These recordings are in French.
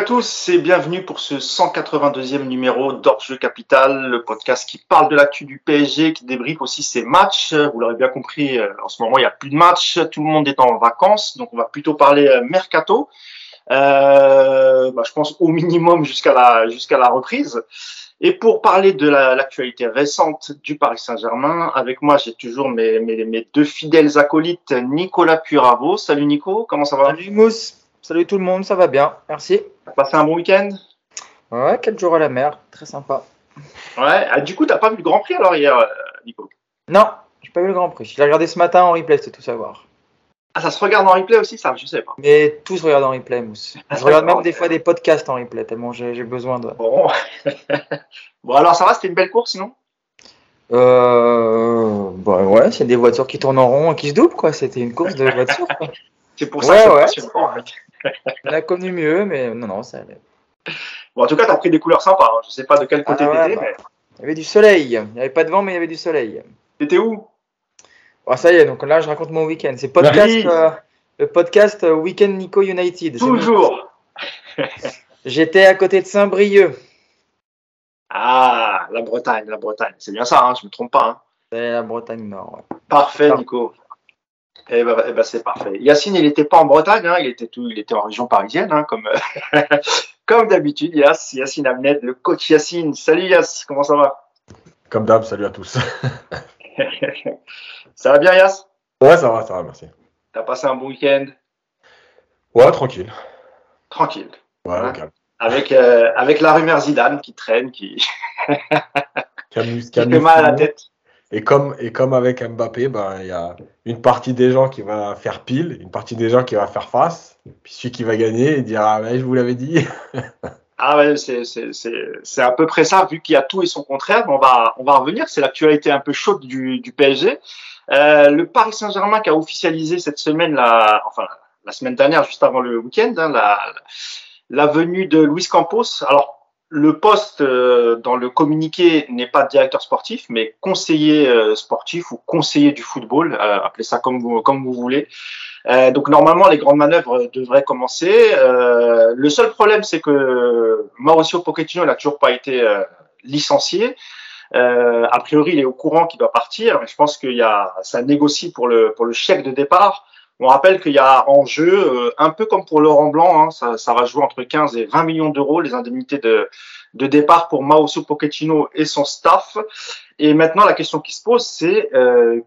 à tous et bienvenue pour ce 182e numéro d'Hors-Jeu Capital, le podcast qui parle de l'actu du PSG, qui débriefe aussi ses matchs. Vous l'aurez bien compris, en ce moment, il n'y a plus de matchs, tout le monde est en vacances, donc on va plutôt parler mercato. Je pense au minimum jusqu'à la reprise. Et pour parler de l'actualité récente du Paris Saint-Germain, avec moi, j'ai toujours mes deux fidèles acolytes, Nicolas Curavo. Salut Nico, comment ça va ? Salut Mousse. Salut tout le monde, ça va bien, merci. T'as passé un bon week-end ? Ouais, 4 jours à la mer, très sympa. Ouais, ah, du coup, t'as pas vu le Grand Prix alors hier, Nico ? Non, j'ai pas vu le Grand Prix. Je l'ai regardé ce matin en replay, c'est tout savoir. Ah, ça se regarde en replay aussi, ça ? Je sais pas. Mais tout se regarde en replay, Mousse. Je regarde même des fois des podcasts en replay, tellement j'ai besoin de... Bon. Bon, alors ça va, c'était une belle course, non ? Ouais, c'est des voitures qui tournent en rond et qui se doublent, quoi. C'était une course de voitures, quoi. C'est pour ça que c'est passionnant, en fait. On a connu mieux, mais non, ça allait. Bon, en tout cas, tu as pris des couleurs sympas. Hein. Je ne sais pas de quel côté t'étais. Mais... Il y avait du soleil. Il n'y avait pas de vent, mais il y avait du soleil. T'étais où ? Bon, ça y est, donc là, je raconte mon week-end. C'est podcast, oui. Le podcast Weekend Nico United. Toujours. J'étais à côté de Saint-Brieuc. Ah, la Bretagne. C'est bien ça, hein, je ne me trompe pas. Hein. C'est la Bretagne Nord. Ouais. Parfait, Nico. Eh ben, c'est parfait. Yacine, il n'était pas en Bretagne, hein, il était en région parisienne, hein, comme d'habitude. Yacine Amned, le coach Yacine. Salut Yass, comment ça va ? Comme d'hab, salut à tous. Ça va bien Yass ? Ouais, ça va, merci. T'as passé un bon week-end ? Ouais, tranquille. Tranquille. Ouais, hein, calme. Avec la rumeur Zidane qui traîne, qui fait mal à la tête. Et comme avec Mbappé, il y a une partie des gens qui va faire pile, une partie des gens qui va faire face, puis celui qui va gagner et dire « Ah, je vous l'avais dit !» Ah ouais, c'est à peu près ça, vu qu'il y a tout et son contraire. Mais on va revenir, c'est l'actualité un peu chaude du PSG. Le Paris Saint-Germain qui a officialisé cette semaine, la semaine dernière, juste avant le week-end, hein, la venue de Luis Campos. Alors, le poste dans le communiqué n'est pas directeur sportif, mais conseiller sportif ou conseiller du football, appelez ça comme vous voulez. Donc normalement, les grandes manœuvres devraient commencer. Le seul problème, c'est que Mauricio Pochettino n'a toujours pas été licencié. A priori, il est au courant qu'il doit partir, mais je pense qu'il y a ça négocie pour le chèque de départ. On rappelle qu'il y a en jeu, un peu comme pour Laurent Blanc, hein, ça va jouer entre 15 et 20 millions d'euros, les indemnités de départ pour Mauricio Pochettino et son staff. Et maintenant, la question qui se pose, c'est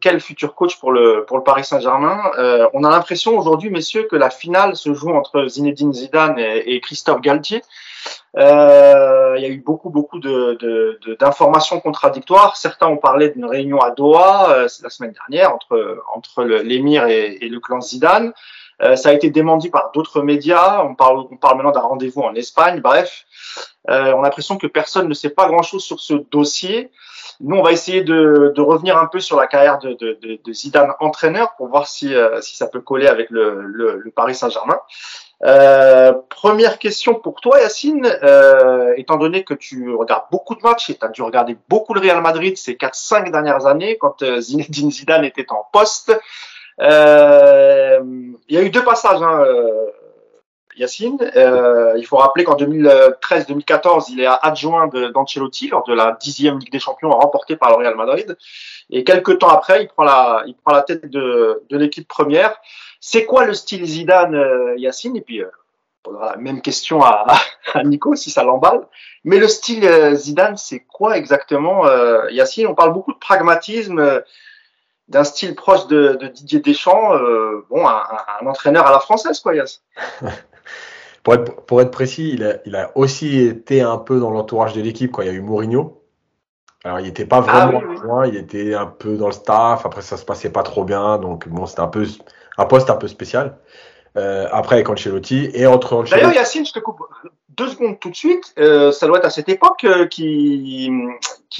quel futur coach pour le Paris Saint-Germain ? On a l'impression aujourd'hui, messieurs, que la finale se joue entre Zinedine Zidane et Christophe Galtier. Il y a eu beaucoup d'informations contradictoires. Certains ont parlé d'une réunion à Doha la semaine dernière entre l'émir et le clan Zidane. Ça a été démenti par d'autres médias. On parle maintenant d'un rendez-vous en Espagne. Bref, on a l'impression que personne ne sait pas grand-chose sur ce dossier. Nous, on va essayer de revenir un peu sur la carrière de Zidane entraîneur pour voir si ça peut coller avec le Paris Saint-Germain. Première question pour toi, Yacine. Étant donné que tu regardes beaucoup de matchs et tu as dû regarder beaucoup le Real Madrid ces 4-5 dernières années, quand Zinedine Zidane était en poste, il y a eu deux passages, hein, Yacine. Il faut rappeler qu'en 2013-2014, il est adjoint d'Ancelotti lors de la 10e Ligue des Champions remportée par le Real Madrid. Et quelques temps après, il prend la tête de l'équipe première. C'est quoi le style Zidane, Yacine ? Et puis, on posera la même question à Nico, si ça l'emballe. Mais le style Zidane, c'est quoi exactement, Yacine ? On parle beaucoup de pragmatisme, d'un style proche de Didier Deschamps, un entraîneur à la française, quoi, Yass. Pour être précis, il a aussi été un peu dans l'entourage de l'équipe, quoi. Il y a eu Mourinho. Alors, il n'était pas vraiment loin, il était un peu dans le staff. Après, ça ne se passait pas trop bien. Donc, bon, c'était un poste un peu spécial. Après, avec Ancelotti et entre Ancelotti. D'ailleurs, Yacine, je te coupe 2 secondes tout de suite. Ça doit être à cette époque qu'il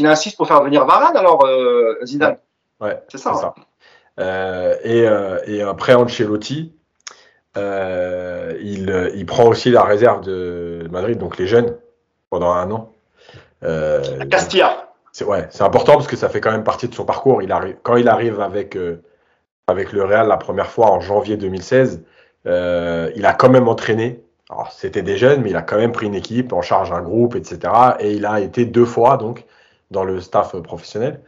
insiste pour faire venir Varane, alors, Zidane. Ouais, c'est ça. Et après Ancelotti, il prend aussi la réserve de Madrid, donc les jeunes, pendant 1 an. Castilla. C'est important parce que ça fait quand même partie de son parcours. Quand il arrive avec le Real la première fois en janvier 2016, il a quand même entraîné Alors, c'était des jeunes, mais il a quand même pris une équipe en charge, un groupe, etc. Et il a été deux fois donc dans le staff professionnel,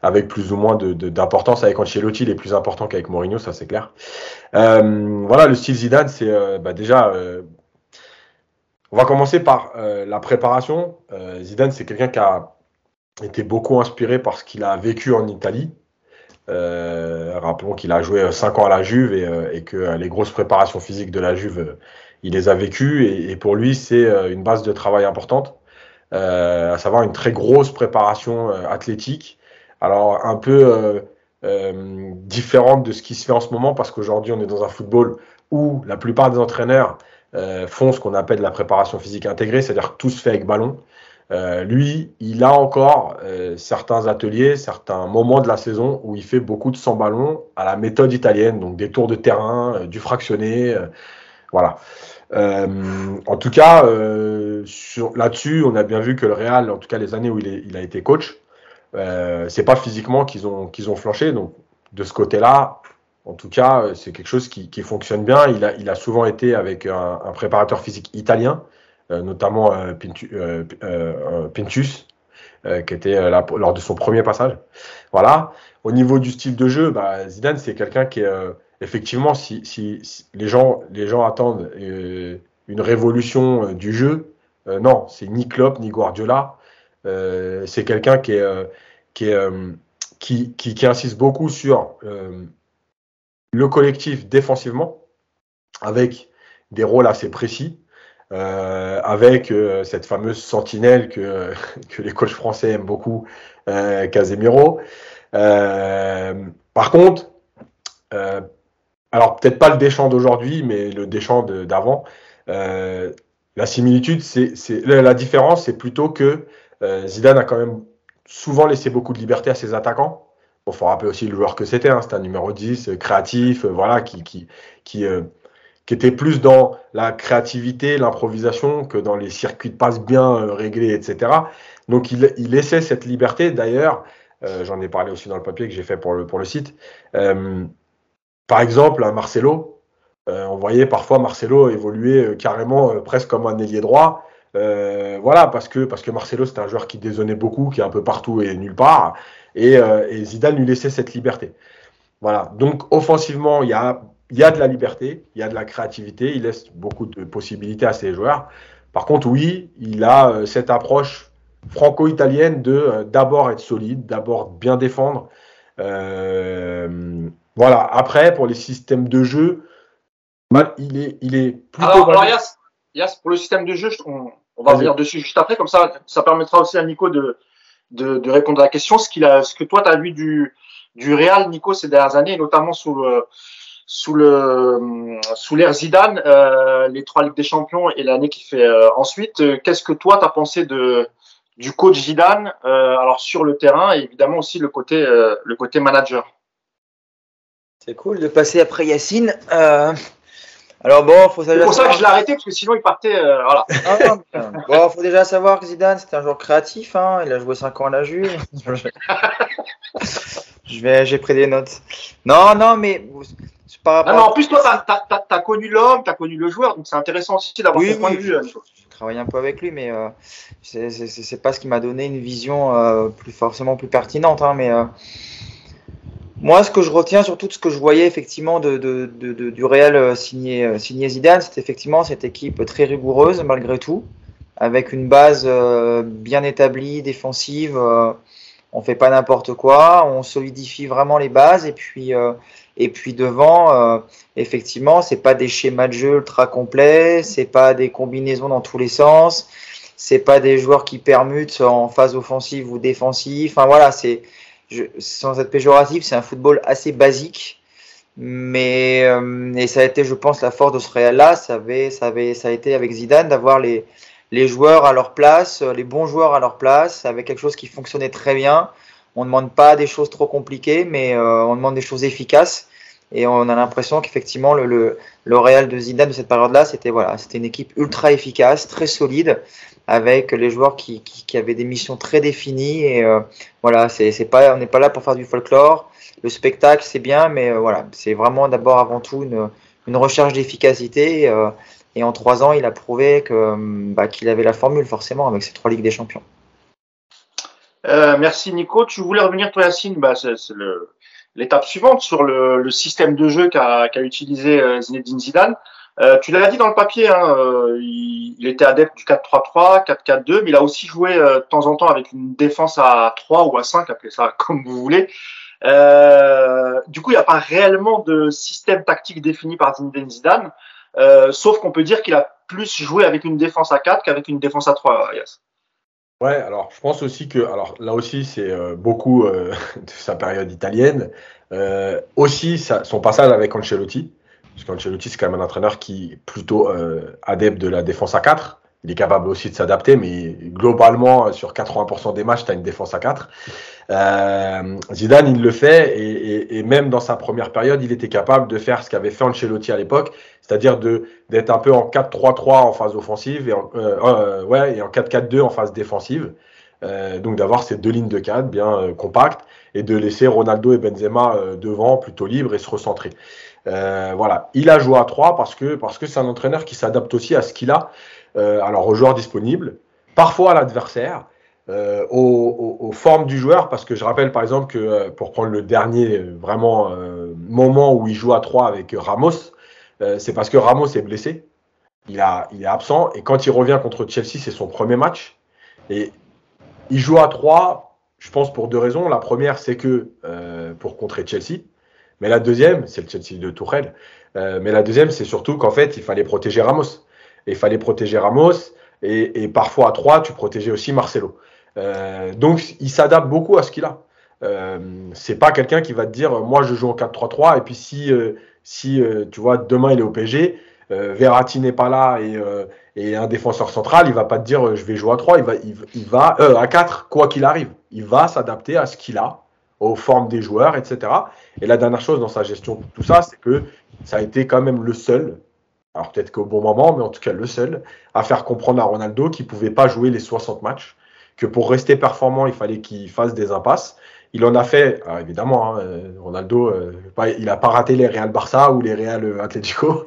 avec plus ou moins d'importance. Avec Ancelotti, il est plus important qu'avec Mourinho, ça c'est clair. Voilà, le style Zidane, c'est déjà... on va commencer par la préparation. Zidane, c'est quelqu'un qui a été beaucoup inspiré par ce qu'il a vécu en Italie. Rappelons qu'il a joué 5 ans à la Juve et que les grosses préparations physiques de la Juve, il les a vécues. Et pour lui, c'est une base de travail importante, à savoir une très grosse préparation athlétique. Alors, un peu différente de ce qui se fait en ce moment, parce qu'aujourd'hui, on est dans un football où la plupart des entraîneurs font ce qu'on appelle la préparation physique intégrée, c'est-à-dire que tout se fait avec ballon. Lui, il a encore certains ateliers, certains moments de la saison où il fait beaucoup de sans ballon à la méthode italienne, donc des tours de terrain, du fractionné, voilà. En tout cas, là-dessus, on a bien vu que le Real, en tout cas les années où il a été coach, c'est pas physiquement qu'ils ont flanché. Donc de ce côté-là, en tout cas, c'est quelque chose qui fonctionne bien. Il a souvent été avec un préparateur physique italien, notamment Pintus, qui était là lors de son premier passage. Voilà. Au niveau du style de jeu, Zidane, c'est quelqu'un qui est effectivement, si les gens attendent une révolution du jeu, non, c'est ni Klopp ni Guardiola. C'est quelqu'un qui insiste beaucoup sur le collectif défensivement, avec des rôles assez précis, avec cette fameuse sentinelle que les coachs français aiment beaucoup, Casemiro. Par contre, alors peut-être pas le Deschamps d'aujourd'hui, mais le Deschamps d'avant, la similitude, la différence, c'est plutôt que Zidane a quand même souvent laissé beaucoup de liberté à ses attaquants. Il faut rappeler aussi le joueur que c'était, c'était un numéro 10, créatif, voilà, qui était plus dans la créativité, l'improvisation, que dans les circuits de passe bien réglés, etc. Donc il laissait cette liberté. D'ailleurs, j'en ai parlé aussi dans le papier que j'ai fait pour le site. Par exemple, à Marcelo, on voyait parfois Marcelo évoluer carrément presque comme un ailier droit. Voilà, parce que Marcelo, c'était un joueur qui dézonnait beaucoup, qui est un peu partout et nulle part, et Zidane lui laissait cette liberté. Voilà, donc offensivement, il y a de la liberté, il y a de la créativité, il laisse beaucoup de possibilités à ses joueurs. Par contre, oui, il a cette approche franco-italienne de d'abord être solide, d'abord bien défendre. Voilà, après, pour les systèmes de jeu, il est plutôt... Alors, Yas, pour le système de jeu, on va revenir dessus juste après, comme ça, ça permettra aussi à Nico de répondre à la question. Ce que toi, tu as vu du Real, Nico, ces dernières années, notamment sous l'ère Zidane, les 3 Ligues des Champions et l'année qui fait ensuite, qu'est-ce que toi, tu as pensé du coach Zidane, alors sur le terrain, et évidemment aussi le côté manager? C'est cool de passer après Yacine. Alors bon, faut savoir. C'est pour ça que je l'ai arrêté, parce que sinon il partait. Voilà. Bon, faut déjà savoir que Zidane, c'était un joueur créatif. Il a joué 5 ans à la Juve. J'ai pris des notes. Non, mais c'est pas. Non, en plus toi, t'as connu l'homme, t'as connu le joueur, donc c'est intéressant aussi d'avoir son point de vue. J'ai travaillé un peu avec lui, mais c'est pas ce qui m'a donné une vision plus pertinente, mais. Moi, ce que je retiens surtout de ce que je voyais effectivement du Real signé Zidane, c'est effectivement cette équipe très rigoureuse malgré tout, avec une base bien établie, défensive. On fait pas n'importe quoi, on solidifie vraiment les bases, et puis devant, effectivement, c'est pas des schémas de jeu ultra complets, c'est pas des combinaisons dans tous les sens, c'est pas des joueurs qui permutent en phase offensive ou défensive. Enfin voilà, sans être péjoratif, c'est un football assez basique, mais et ça a été, je pense, la force de ce Real-là. Ça a été avec Zidane d'avoir les joueurs à leur place, les bons joueurs à leur place, avec quelque chose qui fonctionnait très bien. On ne demande pas des choses trop compliquées, mais on demande des choses efficaces. Et on a l'impression qu'effectivement le Real de Zidane de cette période-là, c'était une équipe ultra efficace, très solide, avec les joueurs qui avaient des missions très définies. Et voilà, c'est pas, on n'est pas là pour faire du folklore. Le spectacle, c'est bien, mais voilà, c'est vraiment d'abord avant tout une recherche d'efficacité. Et en 3 ans, il a prouvé que, qu'il avait la formule, forcément, avec ses 3 Ligues des Champions. Merci Nico. Tu voulais revenir, toi Yacine, c'est l'étape suivante sur le système de jeu qu'a utilisé Zinedine Zidane. Tu l'as dit dans le papier, hein, il était adepte du 4-3-3, 4-4-2, mais il a aussi joué de temps en temps avec une défense à 3 ou à 5, appelez ça comme vous voulez. Du coup, il n'y a pas réellement de système tactique défini par Zinedine Zidane, sauf qu'on peut dire qu'il a plus joué avec une défense à 4 qu'avec une défense à 3, yes. Ouais, alors je pense aussi que, alors là aussi c'est beaucoup de sa période italienne, aussi son passage avec Ancelotti, parce qu'Ancelotti c'est quand même un entraîneur qui est plutôt adepte de la défense à 4, il est capable aussi de s'adapter, mais globalement sur 80% des matchs tu as une défense à 4. Zidane il le fait et même dans sa première période il était capable de faire ce qu'avait fait Ancelotti à l'époque, c'est-à-dire d'être un peu en 4-3-3 en phase offensive et en 4-4-2 en phase défensive, donc d'avoir ces deux lignes de 4 bien compactes et de laisser Ronaldo et Benzema devant plutôt libres et se recentrer. Voilà, il a joué à 3 parce que c'est un entraîneur qui s'adapte aussi à ce qu'il a, alors aux joueurs disponibles, parfois à l'adversaire, aux formes du joueur, parce que je rappelle par exemple que pour prendre le dernier vraiment moment où il joue à 3 avec Ramos, c'est parce que Ramos est blessé, il est absent, et quand il revient contre Chelsea, c'est son premier match, et il joue à 3, je pense pour 2 raisons. La première, c'est que pour contrer Chelsea, mais la deuxième, c'est le Chelsea de Tourelle, mais la deuxième, c'est surtout qu'en fait, il fallait protéger Ramos, et parfois à 3, tu protégeais aussi Marcelo. Donc, il s'adapte beaucoup à ce qu'il a. C'est pas quelqu'un qui va te dire, moi, je joue en 4-3-3, et puis si tu vois, demain, il est au PSG, Verratti n'est pas là et un défenseur central, il va pas te dire, je vais jouer à 3, il va à 4, quoi qu'il arrive. Il va s'adapter à ce qu'il a, aux formes des joueurs, etc. Et la dernière chose dans sa gestion de tout ça, c'est que ça a été quand même le seul, alors peut-être qu'au bon moment, mais en tout cas le seul, à faire comprendre à Ronaldo qu'il ne pouvait pas jouer les 60 matchs, que pour rester performant, il fallait qu'il fasse des impasses. Il en a fait, évidemment, hein, Ronaldo, il n'a pas raté les Real Barça ou les Real Atlético,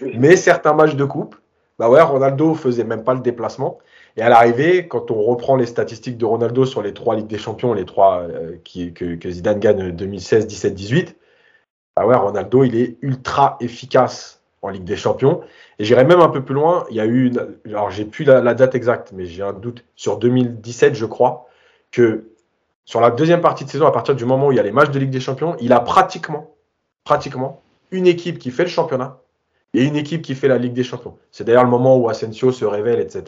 mais certains matchs de coupe, Ronaldo ne faisait même pas le déplacement. Et à l'arrivée, quand on reprend les statistiques de Ronaldo sur les 3 Ligues des Champions, les 3 que Zidane gagne 2016, 17, 18, Ronaldo, il est ultra efficace en Ligue des Champions, et j'irai même un peu plus loin, il y a eu, alors j'ai plus la date exacte, mais j'ai un doute, sur 2017 je crois, que sur la deuxième partie de saison, à partir du moment où il y a les matchs de Ligue des Champions, il a pratiquement une équipe qui fait le championnat, et une équipe qui fait la Ligue des Champions. C'est d'ailleurs le moment où Asensio se révèle, etc.,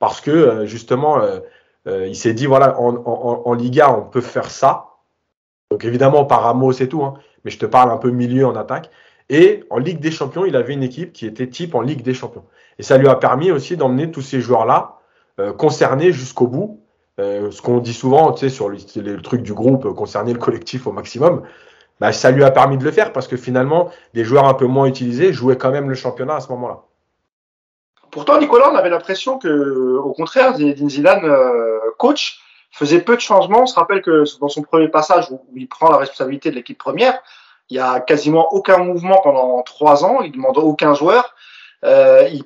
parce que justement, il s'est dit, en Liga, on peut faire ça, donc évidemment par Ramos et tout, hein, mais je te parle un peu milieu en attaque. Et en Ligue des Champions, il avait une équipe qui était type en Ligue des Champions. Et ça lui a permis aussi d'emmener tous ces joueurs-là concernés jusqu'au bout. Ce qu'on dit souvent, tu sais, sur le truc du groupe, concerner le collectif au maximum. Ça lui a permis de le faire parce que finalement, des joueurs un peu moins utilisés jouaient quand même le championnat à ce moment-là. Pourtant, Nicolas, on avait l'impression que, au contraire, Zinedine Zidane, coach, faisait peu de changements. On se rappelle que dans son premier passage où il prend la responsabilité de l'équipe première, il n'y a quasiment aucun mouvement pendant 3 ans. Il ne demande aucun joueur. Il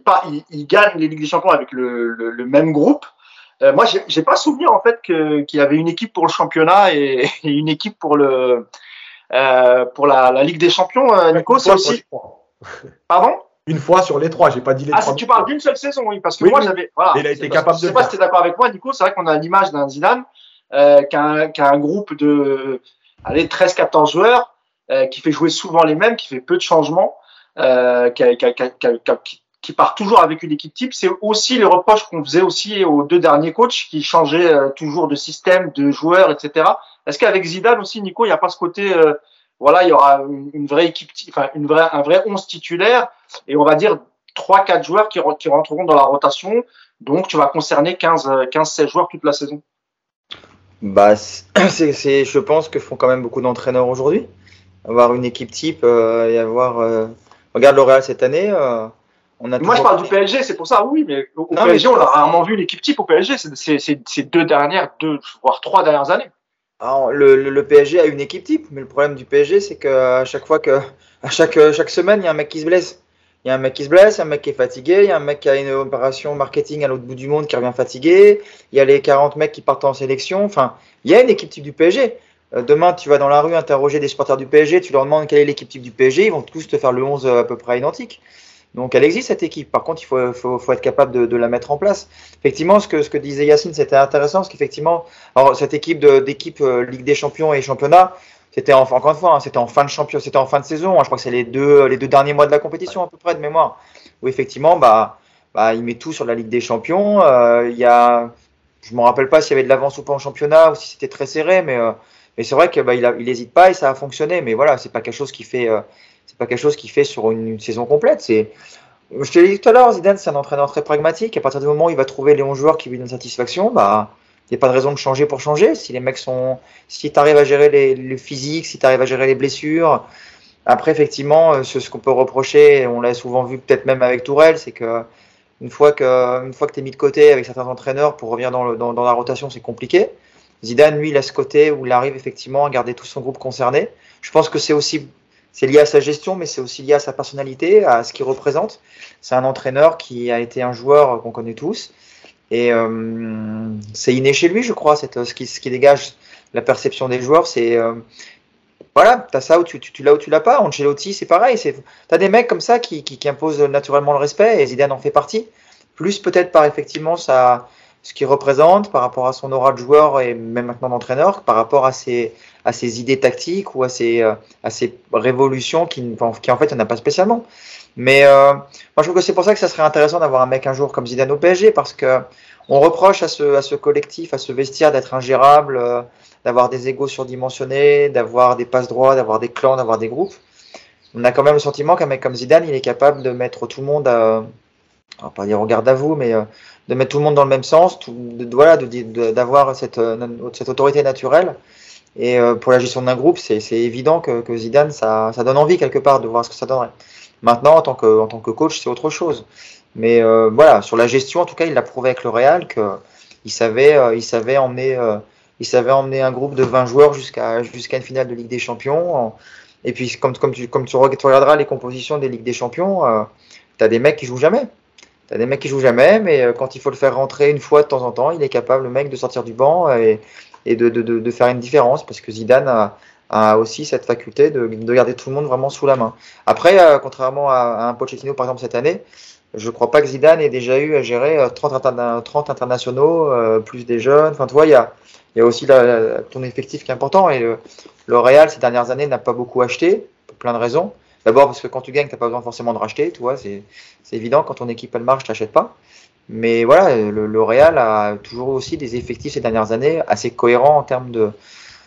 gagne les Ligues des Champions avec le même groupe. Moi, j'ai pas souvenir en fait qu'il y avait une équipe pour le championnat et une équipe pour la Ligue des Champions. Nico, c'est aussi. Pardon ? Une fois sur les 3. J'ai pas dit les 3. Si tu parles d'une seule saison, oui, parce que oui, moi j'avais. Voilà. Il a été capable de. Je sais pas si tu es d'accord avec moi, Nico. C'est vrai qu'on a l'image d'un Zidane qui a un groupe de 13-14 joueurs. Qui fait jouer souvent les mêmes, qui fait peu de changements, qui part toujours avec une équipe type. C'est aussi les reproches qu'on faisait aussi aux 2 derniers coachs qui changeaient toujours de système, de joueurs, etc. Est-ce qu'avec Zidane aussi, Nico, il n'y a pas ce côté, il y aura une vraie équipe, un vrai 11 titulaire et on va dire 3-4 joueurs qui rentreront dans la rotation. Donc, tu vas concerner 15-16 joueurs toute la saison. C'est je pense que font quand même beaucoup d'entraîneurs aujourd'hui. Avoir une équipe type et avoir. Regarde le Real cette année. Moi, je parle du PSG, c'est pour ça, oui, mais PSG, on a rarement vu une équipe type au PSG ces 2 voire 3 dernières années. Alors, le PSG a une équipe type, mais le problème du PSG, c'est qu'à chaque semaine, il y a un mec qui se blesse. Il y a un mec qui se blesse, il y a un mec qui est fatigué, il y a un mec qui a une opération marketing à l'autre bout du monde qui revient fatigué, il y a les 40 mecs qui partent en sélection. Enfin, il y a une équipe type du PSG. Demain, tu vas dans la rue interroger des supporters du PSG, tu leur demandes quelle est l'équipe type du PSG, ils vont tous te faire le 11 à peu près identique. Donc, elle existe cette équipe. Par contre, il faut être capable de la mettre en place. Effectivement, ce que disait Yacine, c'était intéressant parce qu'effectivement, alors cette équipe d'équipe Ligue des Champions et Championnat, c'était encore une fois, hein, c'était en fin de champion, c'était en fin de saison. Hein, je crois que c'est les deux derniers mois de la compétition à peu près de mémoire. Où effectivement, bah, il met tout sur la Ligue des Champions. Je me rappelle pas s'il y avait de l'avance ou pas en championnat ou si c'était très serré, mais c'est vrai que il hésite pas et ça a fonctionné. Mais voilà, c'est pas quelque chose qui fait. C'est pas quelque chose qu'il fait sur une saison complète. Je te l'ai dit tout à l'heure, Zidane, c'est un entraîneur très pragmatique. À partir du moment où il va trouver les 11 joueurs qui lui donnent satisfaction, il n'y a pas de raison de changer pour changer. Si tu arrives à gérer le physique, si tu arrives à gérer les blessures. Après, effectivement, ce qu'on peut reprocher, on l'a souvent vu peut-être même avec Tourelle, c'est que une fois que tu es mis de côté avec certains entraîneurs pour revenir dans la rotation, c'est compliqué. Zidane, lui, il a ce côté où il arrive effectivement à garder tout son groupe concerné. Je pense que c'est lié à sa gestion, mais c'est aussi lié à sa personnalité, à ce qu'il représente. C'est un entraîneur qui a été un joueur qu'on connaît tous. Et c'est inné chez lui, je crois. Ce qui dégage la perception des joueurs, c'est... voilà, tu as ça où tu l'as ou tu l'as pas. Ancelotti, c'est pareil. Tu as des mecs comme ça qui imposent naturellement le respect, et Zidane en fait partie. Plus peut-être par effectivement ce qu'il représente, par rapport à son aura de joueur et même maintenant d'entraîneur, par rapport à ses idées tactiques ou à ses révolutions qui en fait il n'y en a pas spécialement. Mais moi je trouve que c'est pour ça que ça serait intéressant d'avoir un mec un jour comme Zidane au PSG, parce que on reproche à ce collectif, à ce vestiaire d'être ingérable, d'avoir des égos surdimensionnés, d'avoir des passes droits, d'avoir des clans, d'avoir des groupes. On a quand même le sentiment qu'un mec comme Zidane, il est capable de mettre tout le monde à... Alors, pas dire regarde à vous, mais de mettre tout le monde dans le même sens, d'avoir cette autorité naturelle. Et pour la gestion d'un groupe, c'est évident que Zidane, ça donne envie quelque part de voir ce que ça donnerait. Maintenant, en tant que coach, c'est autre chose. Mais voilà, sur la gestion, en tout cas, il l'a prouvé avec le Real qu'il savait emmener un groupe de 20 joueurs jusqu'à une finale de Ligue des Champions. Et puis, comme tu regarderas les compositions des Ligues des Champions, tu as des mecs qui jouent jamais. Il y a des mecs qui jouent jamais, mais quand il faut le faire rentrer une fois de temps en temps, il est capable, le mec, de sortir du banc et de faire une différence, parce que Zidane a aussi cette faculté de garder tout le monde vraiment sous la main. Après, contrairement à un Pochettino, par exemple, cette année, je ne crois pas que Zidane ait déjà eu à gérer 30 internationaux, plus des jeunes. Enfin, tu vois, il y a aussi ton effectif qui est important. Et le Real, ces dernières années, n'a pas beaucoup acheté, pour plein de raisons. D'abord parce que quand tu gagnes, tu n'as pas besoin forcément de racheter, tu vois, c'est évident, quand ton équipe elle marche, tu n'achètes pas. Mais voilà, le Real a toujours aussi des effectifs ces dernières années assez cohérents en termes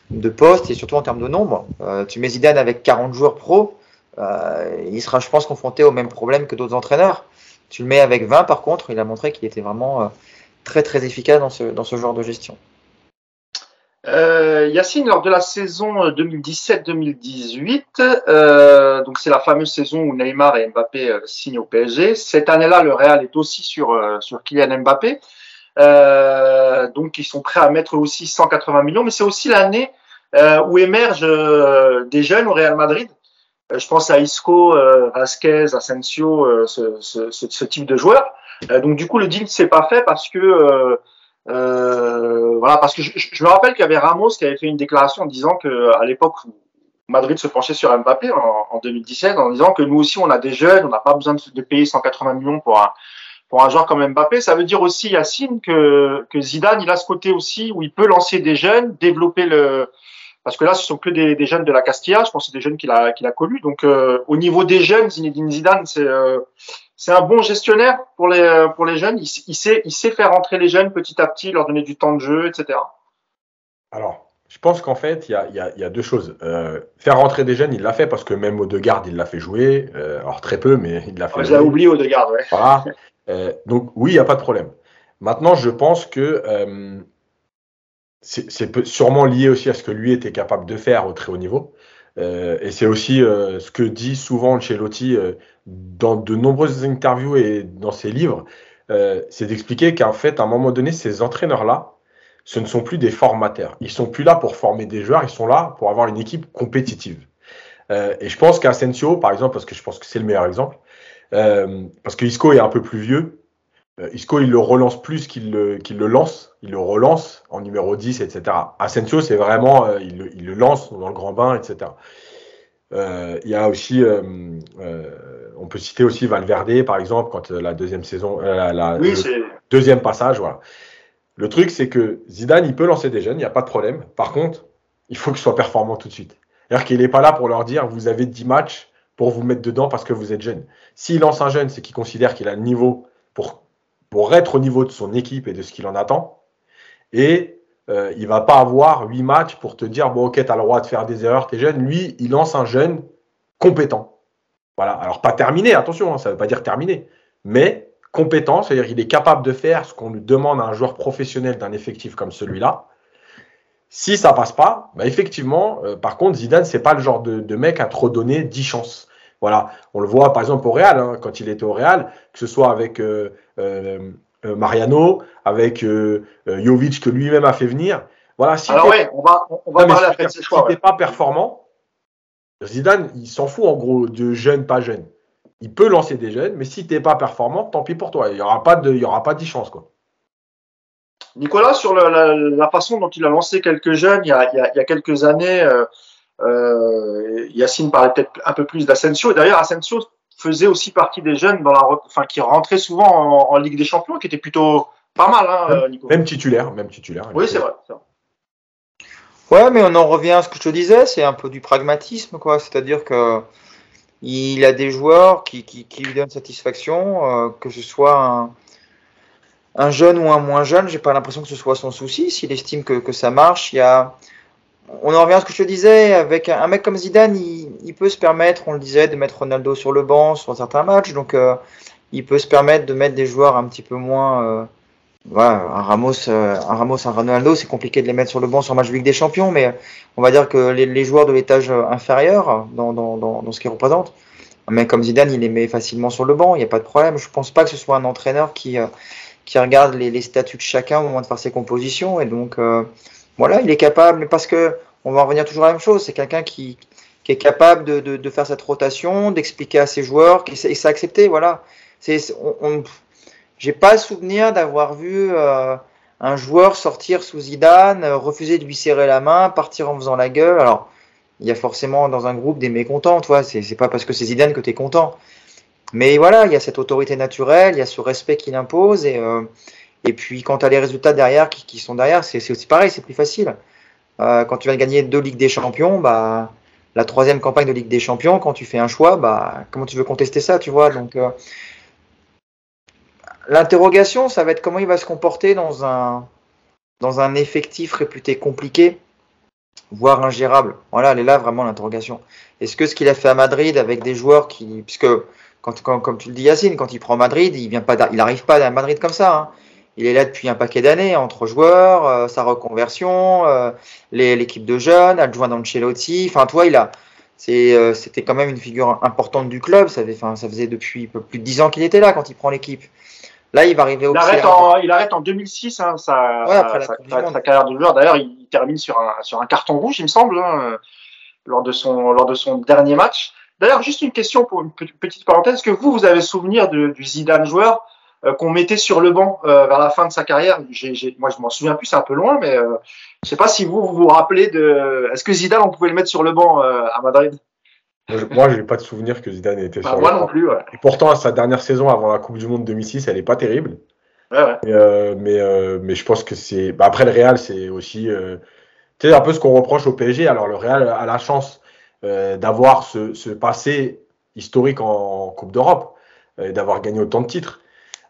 de postes et surtout en termes de nombre. Tu mets Zidane avec 40 joueurs pro, il sera, je pense, confronté au même problème que d'autres entraîneurs. Tu le mets avec 20, par contre, il a montré qu'il était vraiment très très efficace dans ce genre de gestion. Yacine, lors de la saison 2017-2018, donc c'est la fameuse saison où Neymar et Mbappé signent au PSG. Cette année-là, le Real est aussi sur Kylian Mbappé. Donc ils sont prêts à mettre aussi 180 millions, mais c'est aussi l'année où émergent des jeunes au Real Madrid. Je pense à Isco, Vasquez, Asensio, ce type de joueurs. Donc du coup, le deal ne s'est pas fait parce que... voilà, parce que je me rappelle qu'il y avait Ramos qui avait fait une déclaration en disant que, à l'époque où Madrid se penchait sur Mbappé en 2017, en disant que nous aussi on a des jeunes, on n'a pas besoin de payer 180 millions pour un joueur comme Mbappé. Ça veut dire aussi, Yacine, que Zidane, il a ce côté aussi où il peut lancer des jeunes, développer parce que là ce sont que des jeunes de la Castilla, je pense que c'est des jeunes qu'il a connus. Donc au niveau des jeunes, Zinedine Zidane, c'est un bon gestionnaire pour les jeunes. Il sait faire rentrer les jeunes petit à petit, leur donner du temps de jeu, etc. Alors, je pense qu'en fait, il y a deux choses. Faire rentrer des jeunes, il l'a fait parce que même Odegaard, il l'a fait jouer. Alors, très peu, mais il l'a fait jouer. Je l'ai oublié, Odegaard, ouais. Voilà. Donc, oui, il n'y a pas de problème. Maintenant, je pense que c'est sûrement lié aussi à ce que lui était capable de faire au très haut niveau. Et c'est aussi ce que dit souvent Ancelotti dans de nombreuses interviews et dans ses livres, c'est d'expliquer qu'en fait, à un moment donné, ces entraîneurs-là, ce ne sont plus des formateurs. Ils ne sont plus là pour former des joueurs, ils sont là pour avoir une équipe compétitive. Et je pense qu'Asensio, par exemple, parce que je pense que c'est le meilleur exemple, Parce que Isco est un peu plus vieux. Isco, il le relance plus qu'il le lance. Il le relance en numéro 10, etc. Asensio, c'est vraiment, il le lance dans le grand bain, etc. Il y a aussi, on peut citer aussi Valverde, par exemple, quand la deuxième saison, deuxième passage, voilà. Le truc, c'est que Zidane, il peut lancer des jeunes, il n'y a pas de problème. Par contre, il faut qu'il soit performant tout de suite. C'est-à-dire qu'il n'est pas là pour leur dire, vous avez 10 matchs pour vous mettre dedans parce que vous êtes jeune. S'il lance un jeune, c'est qu'il considère qu'il a le niveau pour être au niveau de son équipe et de ce qu'il en attend. Et il ne va pas avoir 8 matchs pour te dire, bon, ok, tu as le droit de faire des erreurs, tu es jeune. Lui, il lance un jeune compétent. Voilà. Alors, pas terminé, attention, hein, ça ne veut pas dire terminé. Mais compétent, c'est-à-dire qu'il est capable de faire ce qu'on lui demande à un joueur professionnel d'un effectif comme celui-là. Si ça passe pas, bah effectivement, par contre, Zidane, c'est pas le genre de mec à trop donner 10 chances. Voilà, on le voit par exemple au Real, hein, quand il était au Real, que ce soit avec Mariano, avec Jovic que lui-même a fait venir. Voilà, si t'es pas performant, Zidane, il s'en fout en gros de jeune, pas jeune. Il peut lancer des jeunes, mais si t'es pas performant, tant pis pour toi. Il y aura pas 10 chances, quoi. Nicolas, sur la façon dont il a lancé quelques jeunes il y a quelques années, Yacine parlait peut-être un peu plus d'Asensio. Et d'ailleurs, Asensio faisait aussi partie des jeunes qui rentraient souvent en Ligue des Champions, qui était plutôt pas mal, hein, Nico. Même titulaire. Oui, c'est vrai. Ouais, mais on en revient à ce que je te disais, c'est un peu du pragmatisme, quoi. C'est-à-dire que il a des joueurs qui lui donnent satisfaction, que ce soit un jeune ou un moins jeune, j'ai pas l'impression que ce soit son souci. S'il estime que ça marche, on en revient à ce que je te disais, avec un mec comme Zidane, il peut se permettre, on le disait, de mettre Ronaldo sur le banc sur certains matchs, donc il peut se permettre de mettre des joueurs un petit peu moins... un Ramos, un Ronaldo, c'est compliqué de les mettre sur le banc sur match de Ligue des Champions, mais on va dire que les joueurs de l'étage inférieur, dans ce qu'ils représentent, un mec comme Zidane, il les met facilement sur le banc, il n'y a pas de problème. Je pense pas que ce soit un entraîneur qui regarde les statuts de chacun au moment de faire ses compositions. Et donc, voilà, il est capable, mais parce que on va en revenir toujours à la même chose, c'est quelqu'un qui est capable de faire cette rotation, d'expliquer à ses joueurs, et c'est accepté, voilà. J'ai pas souvenir d'avoir vu un joueur sortir sous Zidane, refuser de lui serrer la main, partir en faisant la gueule. Alors, il y a forcément dans un groupe des mécontents, toi, c'est pas parce que c'est Zidane que t'es content. Mais voilà, il y a cette autorité naturelle, il y a ce respect qu'il impose, et puis quand tu as les résultats derrière qui sont derrière, c'est aussi pareil, c'est plus facile. Quand tu viens de gagner 2 Ligues des Champions, bah la 3e campagne de Ligue des Champions, quand tu fais un choix, bah comment tu veux contester ça, tu vois. Donc l'interrogation, ça va être comment il va se comporter dans un effectif réputé compliqué, voire ingérable. Voilà, elle est là vraiment l'interrogation. Est-ce que ce qu'il a fait à Madrid avec des joueurs qui, puisque comme tu le dis, Yacine, quand il prend Madrid, il n'arrive pas à Madrid comme ça. Hein. Il est là depuis un paquet d'années, entre joueurs, sa reconversion, l'équipe de jeunes, adjoint d'Ancelotti. Enfin, toi, c'était quand même une figure importante du club. Ça faisait depuis plus de 10 ans qu'il était là quand il prend l'équipe. Là, il va arriver au. Il arrête en 2006 hein, sa carrière de joueur. D'ailleurs, il termine sur un carton rouge, il me semble, hein, lors de son dernier match. D'ailleurs, juste une question pour une petite parenthèse. Est-ce que vous avez souvenir du Zidane joueur qu'on mettait sur le banc vers la fin de sa carrière ? Moi, je m'en souviens plus, c'est un peu loin, mais je ne sais pas si vous vous rappelez de… Est-ce que Zidane, on pouvait le mettre sur le banc à Madrid ? Moi, je n'ai pas de souvenir que Zidane était sur le banc. Moi non plus, ouais. Et pourtant, sa dernière saison avant la Coupe du Monde 2006, elle n'est pas terrible. Ouais, ouais. Mais je pense que c'est… Bah, après, le Real, c'est aussi… Tu sais, un peu ce qu'on reproche au PSG. Alors, le Real a la chance… d'avoir ce passé historique en Coupe d'Europe et d'avoir gagné autant de titres.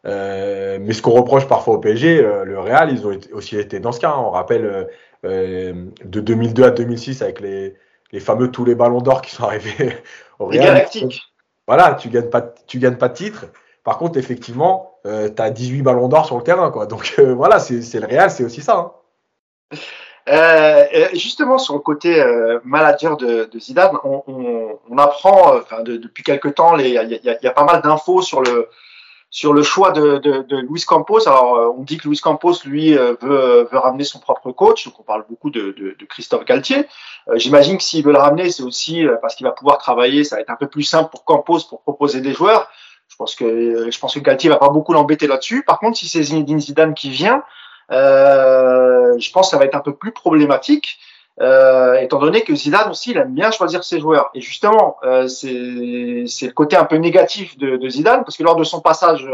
Mais ce qu'on reproche parfois au PSG, le Real, ils ont aussi été dans ce cas. Hein. On rappelle de 2002 à 2006 avec les fameux tous les ballons d'or qui sont arrivés au Real. Les galactiques. Voilà, tu gagnes pas de titre. Par contre, effectivement, tu as 18 ballons d'or sur le terrain. Quoi. Donc voilà, c'est le Real, c'est aussi ça. Hein. Justement sur le côté manager de Zidane, on apprend depuis quelque temps, il y a pas mal d'infos sur le choix de Luis Campos. Alors on dit que Luis Campos lui veut ramener son propre coach, donc on parle beaucoup de Christophe Galtier. J'imagine que s'il veut le ramener, c'est aussi parce qu'il va pouvoir travailler, ça va être un peu plus simple pour Campos pour proposer des joueurs. Je pense que Galtier va pas beaucoup l'embêter là-dessus. Par contre, si c'est Zinedine Zidane qui vient, je pense que ça va être un peu plus problématique, étant donné que Zidane aussi, il aime bien choisir ses joueurs. Et justement, c'est le côté un peu négatif de Zidane, parce que lors de son passage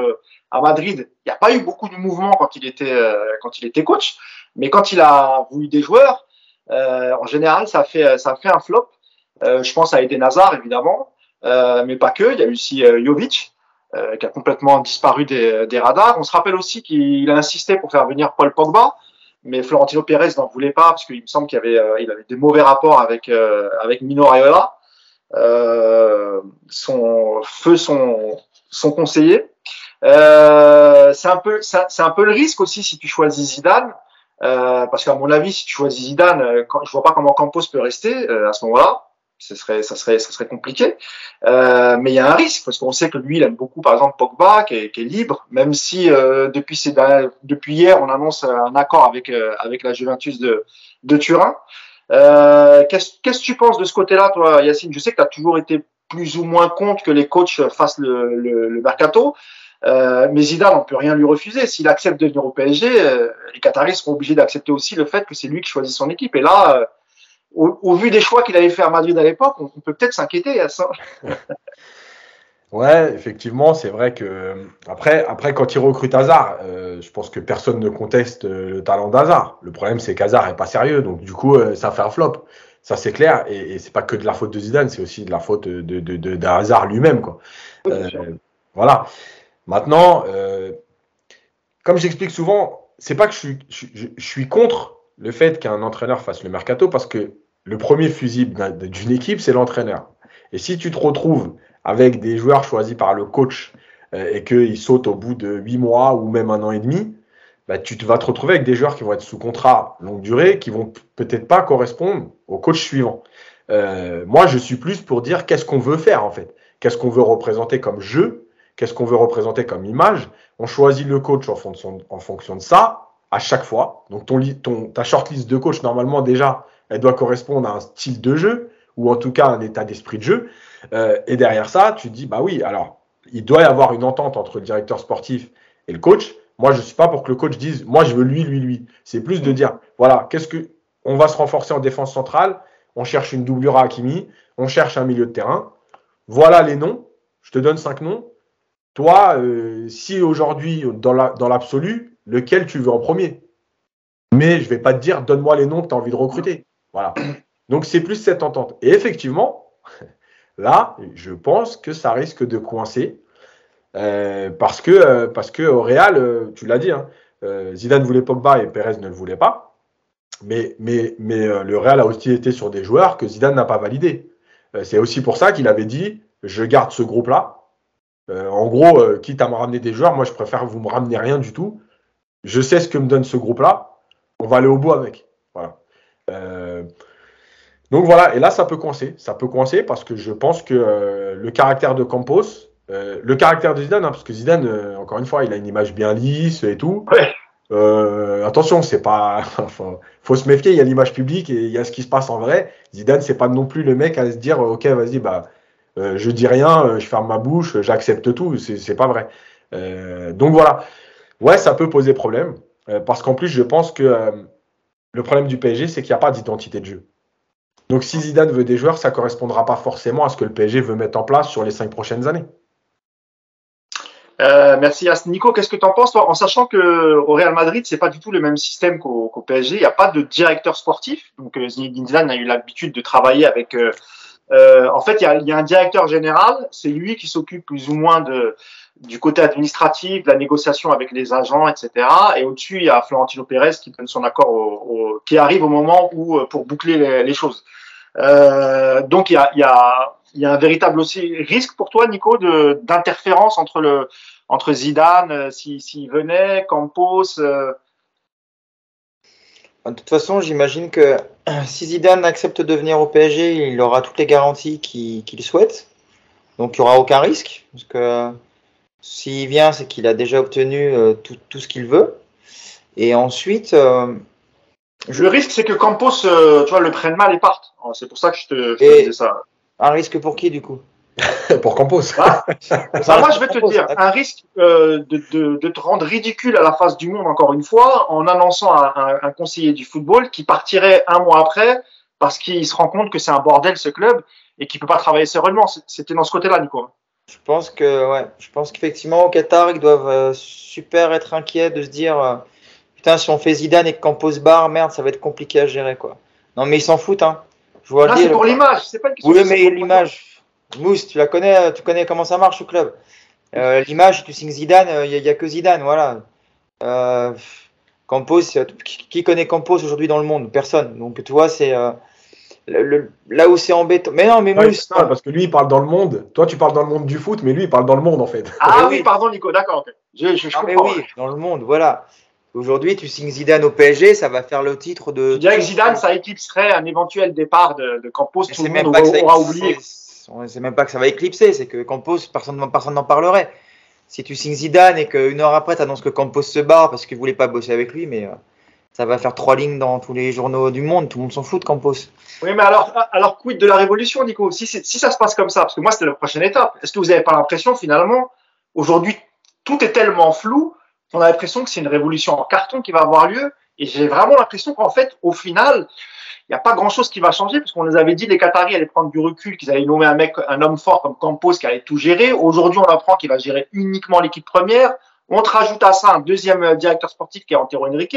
à Madrid, il n'y a pas eu beaucoup de mouvement quand il était coach, mais quand il a voulu des joueurs, en général, ça a fait un flop. Je pense à Eden Hazard, évidemment, mais pas que. Il y a eu aussi Jovic, qui a complètement disparu des radars. On se rappelle aussi qu'il a insisté pour faire venir Paul Pogba, mais Florentino Pérez n'en voulait pas parce qu'il me semble qu'il avait des mauvais rapports avec Mino Raiola, son conseiller. C'est un peu le risque aussi si tu choisis Zidane, parce qu'à mon avis, si tu choisis Zidane, je vois pas comment Campos peut rester à ce moment-là. Ça serait compliqué. Mais il y a un risque, parce qu'on sait que lui, il aime beaucoup, par exemple, Pogba, qui est libre, même si depuis hier, on annonce un accord avec la Juventus de Turin. Qu'est-ce que tu penses de ce côté-là, toi, Yacine? Je sais que tu as toujours été plus ou moins contre que les coachs fassent le mercato, mais Zidane, on peut rien lui refuser. S'il accepte de venir au PSG, les Qataris seront obligés d'accepter aussi le fait que c'est lui qui choisit son équipe. Et là... Au vu des choix qu'il avait fait à Madrid à l'époque, on peut peut-être s'inquiéter à ça. Ouais, effectivement, c'est vrai que après quand il recrute Hazard, je pense que personne ne conteste le talent d'Hazard. Le problème, c'est qu'Hazard est pas sérieux, donc du coup, ça fait un flop. Ça, c'est clair, et c'est pas que de la faute de Zidane, c'est aussi de la faute de Hazard lui-même, quoi. Oui, voilà. Maintenant, comme j'explique souvent, c'est pas que je suis contre le fait qu'un entraîneur fasse le mercato, parce que le premier fusible d'une équipe, c'est l'entraîneur. Et si tu te retrouves avec des joueurs choisis par le coach et qu'ils sautent au bout de 8 mois ou même un an et demi, bah, tu vas te retrouver avec des joueurs qui vont être sous contrat longue durée, qui vont peut-être pas correspondre au coach suivant. Moi, je suis plus pour dire qu'est-ce qu'on veut faire en fait, qu'est-ce qu'on veut représenter comme jeu, qu'est-ce qu'on veut représenter comme image. On choisit le coach en fonction de ça, à chaque fois. Donc ta shortlist de coach, normalement, déjà, elle doit correspondre à un style de jeu, ou en tout cas un état d'esprit de jeu. Et derrière ça, tu te dis, bah oui, alors, il doit y avoir une entente entre le directeur sportif et le coach. Moi, je ne suis pas pour que le coach dise, moi, je veux lui. C'est plus de dire, voilà, on va se renforcer en défense centrale, on cherche une doublure à Hakimi, on cherche un milieu de terrain. Voilà les noms, je te donne 5 noms. Toi, si aujourd'hui, dans l'absolu, lequel tu veux en premier. Mais je ne vais pas te dire, donne-moi les noms que tu as envie de recruter. Voilà. Donc, c'est plus cette entente. Et effectivement, là, je pense que ça risque de coincer parce que au Real, tu l'as dit, hein, Zidane voulait Pogba et Perez ne le voulait pas. Mais le Real a aussi été sur des joueurs que Zidane n'a pas validés. C'est aussi pour ça qu'il avait dit, je garde ce groupe-là. En gros, quitte à me ramener des joueurs, moi, je préfère vous me ramener rien du tout. Je sais ce que me donne ce groupe-là, on va aller au bout avec. Voilà. Donc voilà, et là, ça peut coincer parce que je pense que le caractère de Campos, le caractère de Zidane, hein, parce que Zidane, encore une fois, il a une image bien lisse et tout. Ouais. Attention, c'est pas. Enfin, faut se méfier, il y a l'image publique et il y a ce qui se passe en vrai. Zidane, c'est pas non plus le mec à se dire, ok, vas-y, bah, je dis rien, je ferme ma bouche, j'accepte tout. C'est pas vrai. Donc voilà. Ouais, ça peut poser problème, parce qu'en plus, je pense que le problème du PSG, c'est qu'il n'y a pas d'identité de jeu. Donc, si Zidane veut des joueurs, ça ne correspondra pas forcément à ce que le PSG veut mettre en place sur les 5 prochaines années. Merci, As. Nico, qu'est-ce que tu en penses, toi, en sachant qu'au Real Madrid, ce n'est pas du tout le même système qu'au PSG. Il n'y a pas de directeur sportif. Donc, Zidane a eu l'habitude de travailler avec… en fait, il y a un directeur général. C'est lui qui s'occupe plus ou moins du côté administratif, de la négociation avec les agents, etc. Et au-dessus, il y a Florentino Pérez qui donne son accord, qui arrive au moment où pour boucler les choses. Donc, il y a un véritable aussi risque pour toi, Nico, d'interférence entre Zidane, s'il venait, Campos. De toute façon, j'imagine que si Zidane accepte de venir au PSG, il aura toutes les garanties qu'il souhaite. Donc, il n'y aura aucun risque, parce que s'il vient, c'est qu'il a déjà obtenu tout ce qu'il veut. Et ensuite… Le risque, c'est que Campos, tu vois, le prenne mal et parte. C'est pour ça que je te disais ça. Un risque pour qui, du coup ? Pour Campos. Bah, bah, moi, je vais te dire, un risque de te rendre ridicule à la face du monde, encore une fois, en annonçant un conseiller du football qui partirait un mois après parce qu'il se rend compte que c'est un bordel, ce club, et qu'il ne peut pas travailler sereinement. C'était dans ce côté-là, Nico. Je pense que, ouais, je pense qu'effectivement, au Qatar, ils doivent super être inquiets de se dire putain, si on fait Zidane et que Campos barre, merde, ça va être compliqué à gérer, quoi. Non, mais ils s'en foutent, hein. Je vois là, c'est pour l'image, c'est pas une question. Oui, mais l'image. Mousse, tu connais comment ça marche au club. L'image, tu signes Zidane, il n'y a que Zidane, voilà. Campos, qui connaît Campos aujourd'hui dans le monde? Personne. Donc, tu vois, c'est là où c'est embêtant. Mais non, mais ouais, Mousse. Ça, parce que lui, il parle dans le monde. Toi, tu parles dans le monde du foot, mais lui, il parle dans le monde, en fait. Ah oui, pardon, Nico, d'accord. Okay. Je comprends. Mais oui, dans le monde, voilà. Aujourd'hui, tu signes Zidane au PSG, ça va faire le titre de. Je dirais que Zidane, ça éclipserait un éventuel départ de Campos. Tout le monde aura oublié. C'est même pas que ça va éclipser, c'est que Campos, personne n'en parlerait. Si tu signes Zidane et qu'une heure après, tu annonces que Campos se barre parce qu'il ne voulait pas bosser avec lui, mais ça va faire 3 lignes dans tous les journaux du monde. Tout le monde s'en fout de Campos. Oui, mais alors quid de la révolution, Nico? Si ça se passe comme ça, parce que moi, c'était la prochaine étape. Est-ce que vous n'avez pas l'impression, finalement, aujourd'hui, tout est tellement flou? On a l'impression que c'est une révolution en carton qui va avoir lieu. Et j'ai vraiment l'impression qu'en fait, au final, il n'y a pas grand-chose qui va changer. Parce qu'on nous avait dit les Qataris allaient prendre du recul, qu'ils allaient nommer un homme fort comme Campos qui allait tout gérer. Aujourd'hui, on apprend qu'il va gérer uniquement l'équipe première. On te rajoute à ça un deuxième directeur sportif qui est Antero Henrique,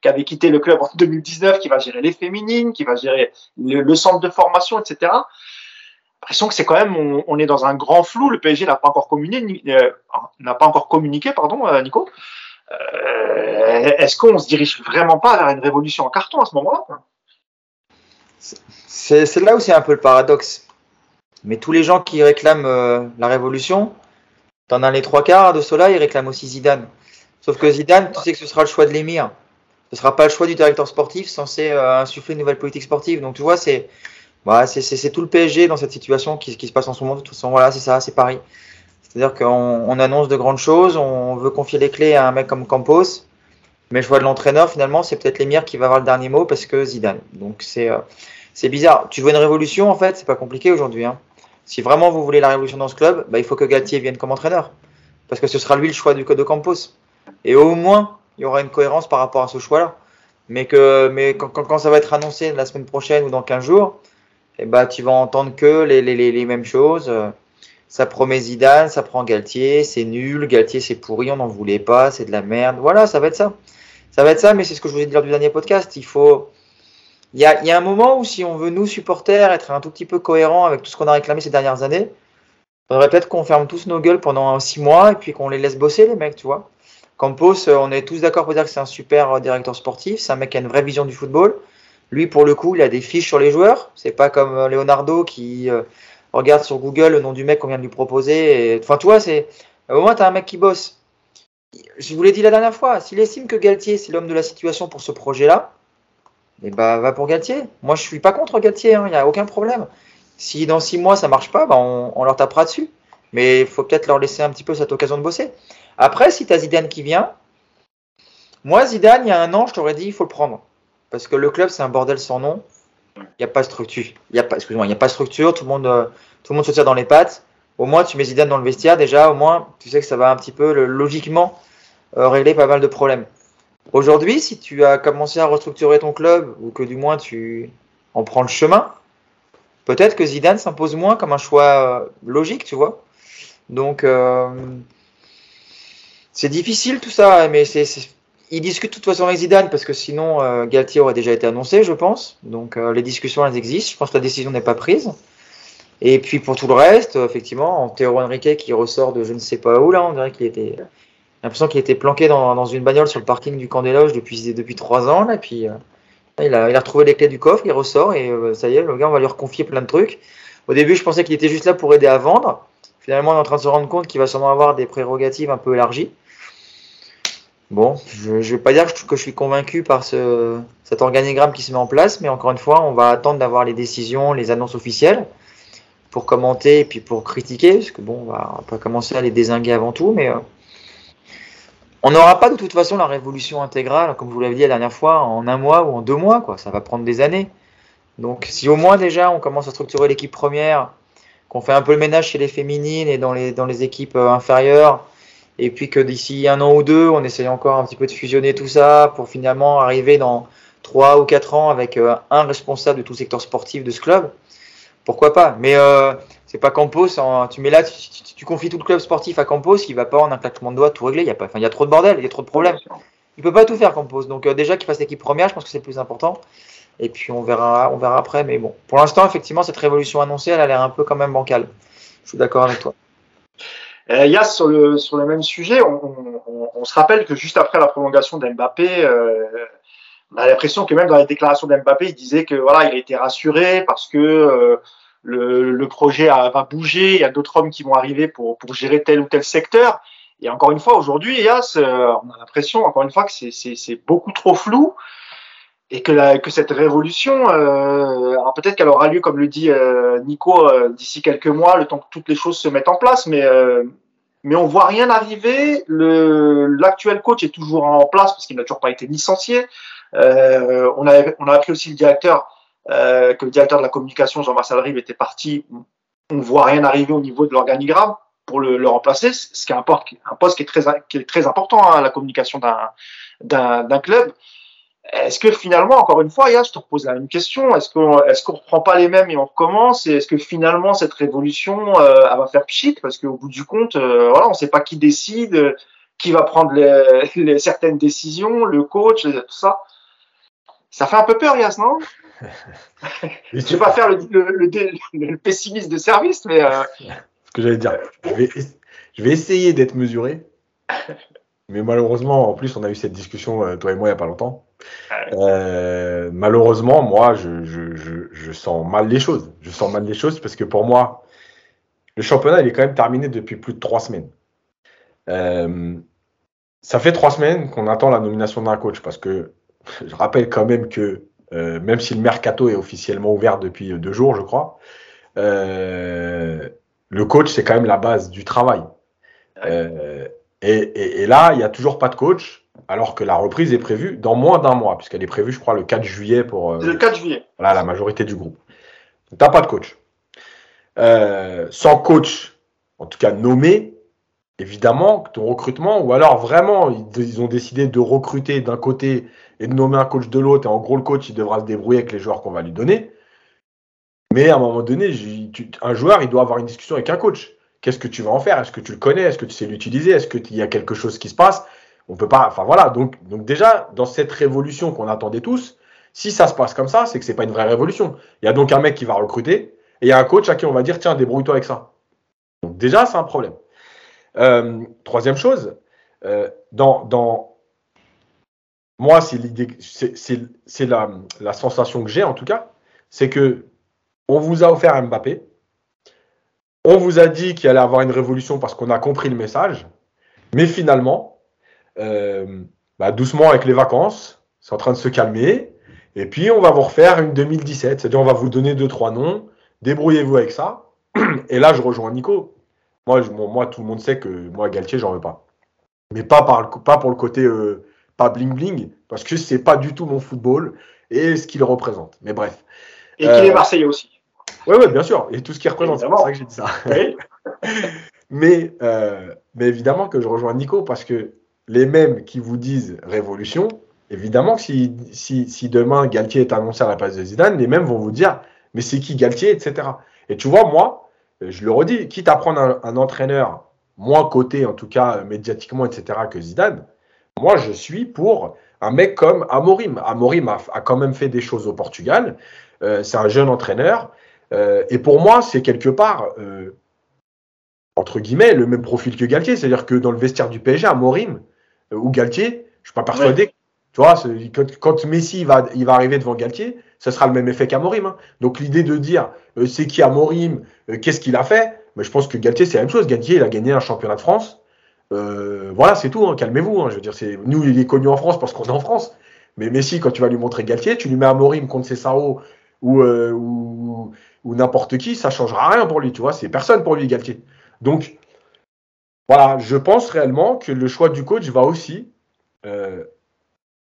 qui avait quitté le club en 2019, qui va gérer les féminines, qui va gérer le centre de formation, etc. J'ai l'impression que c'est quand même, on est dans un grand flou. Le PSG n'a pas encore communiqué, Nico. Est-ce qu'on se dirige vraiment pas vers une révolution en carton à ce moment-là? C'est là où c'est un peu le paradoxe. Mais tous les gens qui réclament la révolution, t'en as les 3/4 de ceux-là, ils réclament aussi Zidane. Sauf que Zidane, tu sais que ce sera le choix de l'émir. Ce sera pas le choix du directeur sportif censé insuffler une nouvelle politique sportive. Donc tu vois, c'est tout le PSG dans cette situation qui se passe en ce moment. Voilà, c'est ça, c'est Paris. C'est-à-dire qu'on annonce de grandes choses, on veut confier les clés à un mec comme Campos, mais je vois de l'entraîneur, finalement, c'est peut-être l'émir qui va avoir le dernier mot parce que Zidane. Donc c'est bizarre. Tu veux une révolution, en fait, c'est pas compliqué aujourd'hui, hein. Si vraiment vous voulez la révolution dans ce club, bah, il faut que Galtier vienne comme entraîneur, parce que ce sera lui le choix de Campos. Et au moins, il y aura une cohérence par rapport à ce choix-là. Mais quand ça va être annoncé la semaine prochaine ou dans 15 jours, eh bah, tu vas entendre que les mêmes choses. Ça promet Zidane, ça prend Galtier, c'est nul, Galtier c'est pourri, on n'en voulait pas, c'est de la merde. Voilà, ça va être ça. Ça va être ça, mais c'est ce que je vous ai dit lors du dernier podcast. Il y a un moment où si on veut, nous supporters, être un tout petit peu cohérents avec tout ce qu'on a réclamé ces dernières années, il faudrait peut-être qu'on ferme tous nos gueules pendant 6 mois et puis qu'on les laisse bosser, les mecs, tu vois. Campos, on est tous d'accord pour dire que c'est un super directeur sportif, c'est un mec qui a une vraie vision du football. Lui, pour le coup, il a des fiches sur les joueurs. C'est pas comme Leonardo qui... regarde sur Google le nom du mec qu'on vient de lui proposer. Et... Enfin, tu vois, au moins, tu as un mec qui bosse. Je vous l'ai dit la dernière fois, s'il estime que Galtier, c'est l'homme de la situation pour ce projet-là, eh ben, va pour Galtier. Moi, je suis pas contre Galtier, hein, il n'y a aucun problème. Si dans 6 mois, ça marche pas, ben, on leur tapera dessus. Mais il faut peut-être leur laisser un petit peu cette occasion de bosser. Après, si tu as Zidane qui vient, moi, Zidane, il y a 1 an, je t'aurais dit, il faut le prendre. Parce que le club, c'est un bordel sans nom. Il n'y a pas de structure, tout le monde se tire dans les pattes. Au moins, tu mets Zidane dans le vestiaire, déjà, au moins, tu sais que ça va un petit peu logiquement régler pas mal de problèmes. Aujourd'hui, si tu as commencé à restructurer ton club, ou que du moins tu en prends le chemin, peut-être que Zidane s'impose moins comme un choix logique, tu vois. Donc, c'est difficile tout ça, mais ils discutent de toute façon avec Zidane parce que sinon Galtier aurait déjà été annoncé, je pense. Donc les discussions, elles existent. Je pense que la décision n'est pas prise. Et puis pour tout le reste, effectivement, Antero Henrique qui ressort de je ne sais pas où, là, on dirait qu'il était... J'ai l'impression qu'il était planqué dans une bagnole sur le parking du camp des Loges depuis 3 ans. Là, et puis il a retrouvé les clés du coffre, il ressort et ça y est, le gars, on va lui reconfier plein de trucs. Au début, je pensais qu'il était juste là pour aider à vendre. Finalement, on est en train de se rendre compte qu'il va sûrement avoir des prérogatives un peu élargies. Bon, je ne vais pas dire que je suis convaincu par cet organigramme qui se met en place, mais encore une fois, on va attendre d'avoir les décisions, les annonces officielles pour commenter et puis pour critiquer, parce que bon, on va pas commencer à les dézinguer avant tout, mais on n'aura pas de toute façon la révolution intégrale, comme je vous l'avais dit la dernière fois, en 1 mois ou en 2 mois, quoi. Ça va prendre des années. Donc si au moins déjà on commence à structurer l'équipe première, qu'on fait un peu le ménage chez les féminines et dans les équipes inférieures, et puis que d'ici un an ou deux, on essaye encore un petit peu de fusionner tout ça pour finalement arriver dans 3 ou 4 ans avec un responsable de tout secteur sportif de ce club. Pourquoi pas ? Mais c'est pas Campos, tu mets là, tu confies tout le club sportif à Campos, il va pas en un claquement de doigts tout régler, il y a trop de bordel, il y a trop de problèmes. Il peut pas tout faire Campos, donc déjà qu'il fasse l'équipe première, je pense que c'est le plus important. Et puis on verra après, mais bon. Pour l'instant, effectivement, cette révolution annoncée, elle a l'air un peu quand même bancale. Je suis d'accord avec toi. Yass, sur le même sujet, on se rappelle que juste après la prolongation d'Mbappé, on a l'impression que même dans les déclarations d'Mbappé, il disait que voilà, il a été rassuré parce que le projet va bouger, il y a d'autres hommes qui vont arriver pour gérer tel ou tel secteur. Et encore une fois, aujourd'hui, Yass, on a l'impression encore une fois que c'est beaucoup trop flou. Et que cette révolution, alors peut-être qu'elle aura lieu, comme le dit Nico, d'ici quelques mois, le temps que toutes les choses se mettent en place, mais on voit rien arriver. L'actuel coach est toujours en place parce qu'il n'a toujours pas été licencié. On a appris aussi que le directeur de la communication, Jean-Marcel Rive, était parti. On voit rien arriver au niveau de l'organigramme pour le remplacer, ce qui est un poste qui est très important à la communication d'un club. Est-ce que finalement, encore une fois, je te repose la même question, est-ce qu'on reprend pas les mêmes et on recommence, et est-ce que finalement cette révolution elle va faire pchit, parce qu'au bout du compte, on ne sait pas qui décide, qui va prendre certaines décisions, le coach, tout ça. Ça fait un peu peur, Yass, non? Je ne vais pas faire le pessimiste de service, mais… Ce que j'allais dire, je vais essayer d'être mesuré. Mais malheureusement, en plus, on a eu cette discussion, toi et moi, il n'y a pas longtemps. Malheureusement, moi, je sens mal les choses. Je sens mal les choses parce que pour moi, le championnat, il est quand même terminé depuis plus de 3 semaines. Ça fait 3 semaines qu'on attend la nomination d'un coach parce que je rappelle quand même que même si le mercato est officiellement ouvert depuis 2 jours, je crois, le coach, c'est quand même la base du travail. Et là, il n'y a toujours pas de coach, alors que la reprise est prévue dans moins d'un mois, puisqu'elle est prévue, je crois, le 4 juillet pour le 4 juillet. Voilà, la majorité du groupe. Donc, tu n'as pas de coach. Sans coach, en tout cas nommé, évidemment, ton recrutement, ou alors vraiment, ils ont décidé de recruter d'un côté et de nommer un coach de l'autre, et en gros, le coach, il devra se débrouiller avec les joueurs qu'on va lui donner. Mais à un moment donné, un joueur, il doit avoir une discussion avec un coach. Qu'est-ce que tu vas en faire ? Est-ce que tu le connais ? Est-ce que tu sais l'utiliser ? Est-ce qu'il y a quelque chose qui se passe ? On peut pas. Enfin voilà. Donc déjà, dans cette révolution qu'on attendait tous, si ça se passe comme ça, c'est que c'est pas une vraie révolution. Il y a donc un mec qui va recruter et il y a un coach à qui on va dire tiens, débrouille-toi avec ça. Donc déjà, c'est un problème. Troisième chose, moi, c'est l'idée, c'est la sensation que j'ai en tout cas, c'est que on vous a offert Mbappé. On vous a dit qu'il allait avoir une révolution parce qu'on a compris le message. Mais finalement, doucement avec les vacances, c'est en train de se calmer. Et puis, on va vous refaire une 2017. C'est-à-dire, on va vous donner 2-3 noms. Débrouillez-vous avec ça. Et là, je rejoins Nico. Moi, tout le monde sait que moi, Galtier, j'en veux pas. Mais pas pour le côté pas bling-bling. Parce que c'est pas du tout mon football et ce qu'il représente. Mais bref. Et qu'il est Marseillais aussi. Oui, bien sûr. Et tout ce qui représente, c'est pour ça que j'ai dit ça. Oui. mais évidemment que je rejoins Nico parce que les mêmes qui vous disent révolution, évidemment que si demain Galtier est annoncé à la place de Zidane, les mêmes vont vous dire mais c'est qui Galtier, etc. Et tu vois, moi, je le redis, quitte à prendre un entraîneur moins coté, en tout cas médiatiquement, etc., que Zidane, moi, je suis pour un mec comme Amorim. Amorim a quand même fait des choses au Portugal. C'est un jeune entraîneur. Et pour moi, c'est quelque part, entre guillemets, le même profil que Galtier. C'est-à-dire que dans le vestiaire du PSG, Amorim ou Galtier, je ne suis pas persuadé. Ouais. Tu vois, quand Messi il va arriver devant Galtier, ça sera le même effet qu'Amorim. Hein. Donc l'idée de dire c'est qui Amorim, qu'est-ce qu'il a fait, mais je pense que Galtier, c'est la même chose. Galtier, il a gagné un championnat de France. Voilà, c'est tout. Hein. Calmez-vous. Hein. Je veux dire, nous, il est connu en France parce qu'on est en France. Mais Messi, quand tu vas lui montrer Galtier, tu lui mets Amorim contre Cesaro ou n'importe qui, ça ne changera rien pour lui, tu vois, c'est personne pour lui, Galtier. Donc, voilà, je pense réellement que le choix du coach va aussi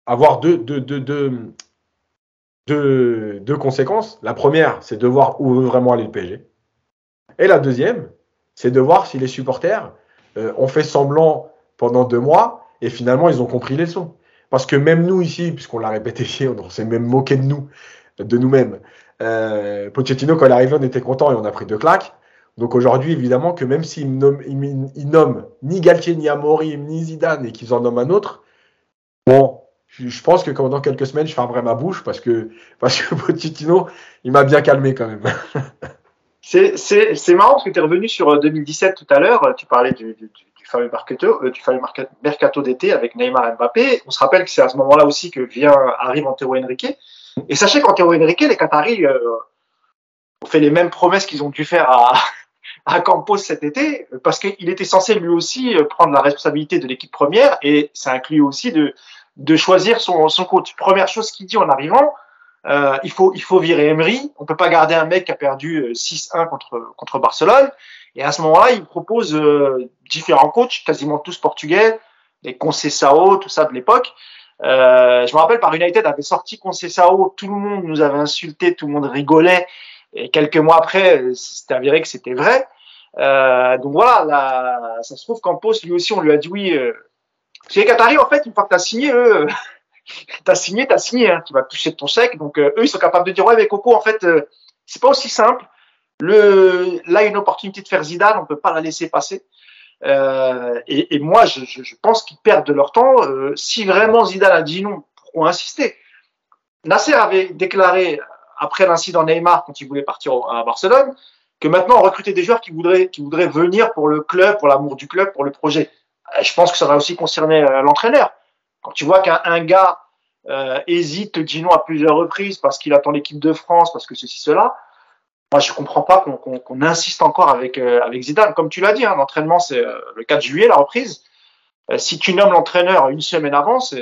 avoir deux conséquences. La première, c'est de voir où veut vraiment aller le PSG. Et la deuxième, c'est de voir si les supporters ont fait semblant pendant 2 mois et finalement ils ont compris les leçons. Parce que même nous ici, puisqu'on l'a répété ici, on s'est même moqué de nous-mêmes. Pochettino, quand il est arrivé, on était content et on a pris 2 claques. Donc aujourd'hui, évidemment, que même s'il nomme ni Galtier, ni Amorim, ni Zidane et qu'ils en nomment un autre, bon, je pense que dans quelques semaines, je fermerai ma bouche parce que Pochettino, il m'a bien calmé quand même. C'est marrant parce que tu es revenu sur 2017 tout à l'heure. Tu parlais du fameux mercato d'été avec Neymar et Mbappé. On se rappelle que c'est à ce moment-là aussi que arrive Antero Henrique. Et sachez qu'Antero Henrique, les Qataris ont fait les mêmes promesses qu'ils ont dû faire à Campos cet été, parce qu'il était censé lui aussi prendre la responsabilité de l'équipe première, et ça inclut aussi de choisir son coach. Première chose qu'il dit en arrivant, il faut virer Emery. On peut pas garder un mec qui a perdu 6-1 contre Barcelone. Et à ce moment-là, il propose différents coachs, quasiment tous portugais, les Conceição, tout ça de l'époque. Je me rappelle, par United avait sorti Conceição, tout le monde nous avait insulté, tout le monde rigolait. Et quelques mois après, c'était avéré que c'était vrai. Donc voilà, ça se trouve Campos, lui aussi, on lui a dit oui. Chez les Qataris, en fait, une fois que t'as signé, eux, t'as signé, hein, tu vas toucher ton chèque. Donc eux, ils sont capables de dire ouais, mais Coco, en fait, c'est pas aussi simple. Là, il y a une opportunité de faire Zidane, on peut pas la laisser passer. Et moi, je pense qu'ils perdent de leur temps. Si vraiment Zidane a dit non, pourquoi insister ? Nasser avait déclaré après l'incident Neymar, quand il voulait partir à Barcelone, que maintenant on recrutait des joueurs qui voudraient venir pour le club, pour l'amour du club, pour le projet. Je pense que ça va aussi concerner l'entraîneur. Quand tu vois qu'un gars hésite, dit non à plusieurs reprises parce qu'il attend l'équipe de France, parce que ceci, cela, moi je comprends pas qu'on insiste encore avec Zidane. Comme tu l'as dit, hein, l'entraînement c'est le 4 juillet, la reprise. Si tu nommes l'entraîneur une semaine avant, ça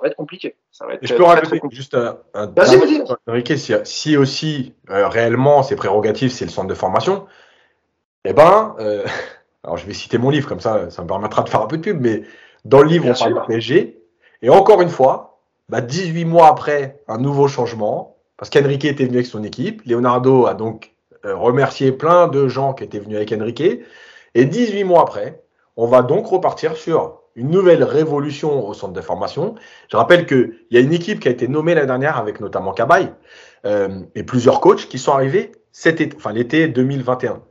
va être compliqué. Ça va être, je peux rajouter juste un dernier point, Enrique, si aussi réellement ses prérogatives, c'est le centre de formation, eh ben, alors je vais citer mon livre, comme ça me permettra de faire un peu de pub, mais dans le livre, bien on sûr, parle de PSG, et encore une fois, 18 mois après, un nouveau changement, parce qu'Enrique était venu avec son équipe, Leonardo a donc remercié plein de gens qui étaient venus avec Enrique, et 18 mois après, on va donc repartir sur une nouvelle révolution au centre de formation. Je rappelle qu'il y a une équipe qui a été nommée l'année dernière avec notamment Cabaye et plusieurs coachs qui sont arrivés cet été, enfin l'été 2021.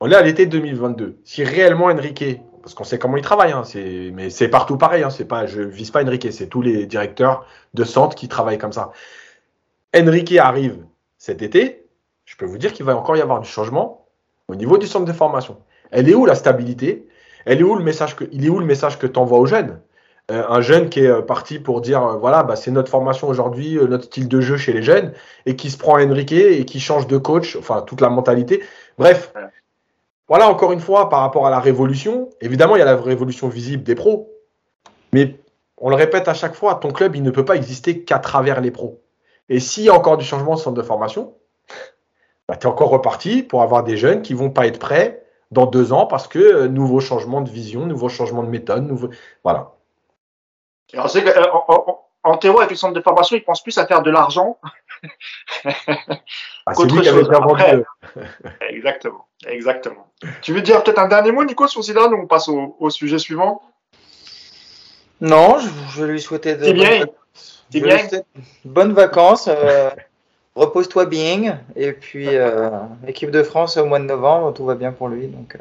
On est à l'été 2022. Si réellement Enrique, parce qu'on sait comment il travaille, hein, mais c'est partout pareil, hein, je ne vise pas Enrique, c'est tous les directeurs de centre qui travaillent comme ça. Enrique arrive cet été, je peux vous dire qu'il va encore y avoir du changement au niveau du centre de formation. Elle est où la stabilité ? Il est où le message que tu envoies aux jeunes ? Un jeune qui est parti pour dire voilà, c'est notre formation aujourd'hui, notre style de jeu chez les jeunes, et qui se prend Enrique et qui change de coach, enfin toute la mentalité. Bref, voilà encore une fois par rapport à la révolution. Évidemment, il y a la révolution visible des pros, mais on le répète à chaque fois, ton club il ne peut pas exister qu'à travers les pros. Et s'il y a encore du changement au centre de formation, tu es encore reparti pour avoir des jeunes qui ne vont pas être prêts dans 2 ans, parce que nouveau changement de vision, nouveau changement de méthode, voilà. Alors, c'est que, en théorie, avec le centre de formation, ils pensent plus à faire de l'argent qu'autre chose. Après, exactement. Tu veux dire peut-être un dernier mot, Nico, sur Zidane, ou on passe au sujet suivant ? Non, je lui souhaitais bonnes vacances. Repose-toi bien, et puis l'équipe de France au mois de novembre, tout va bien pour lui. Donc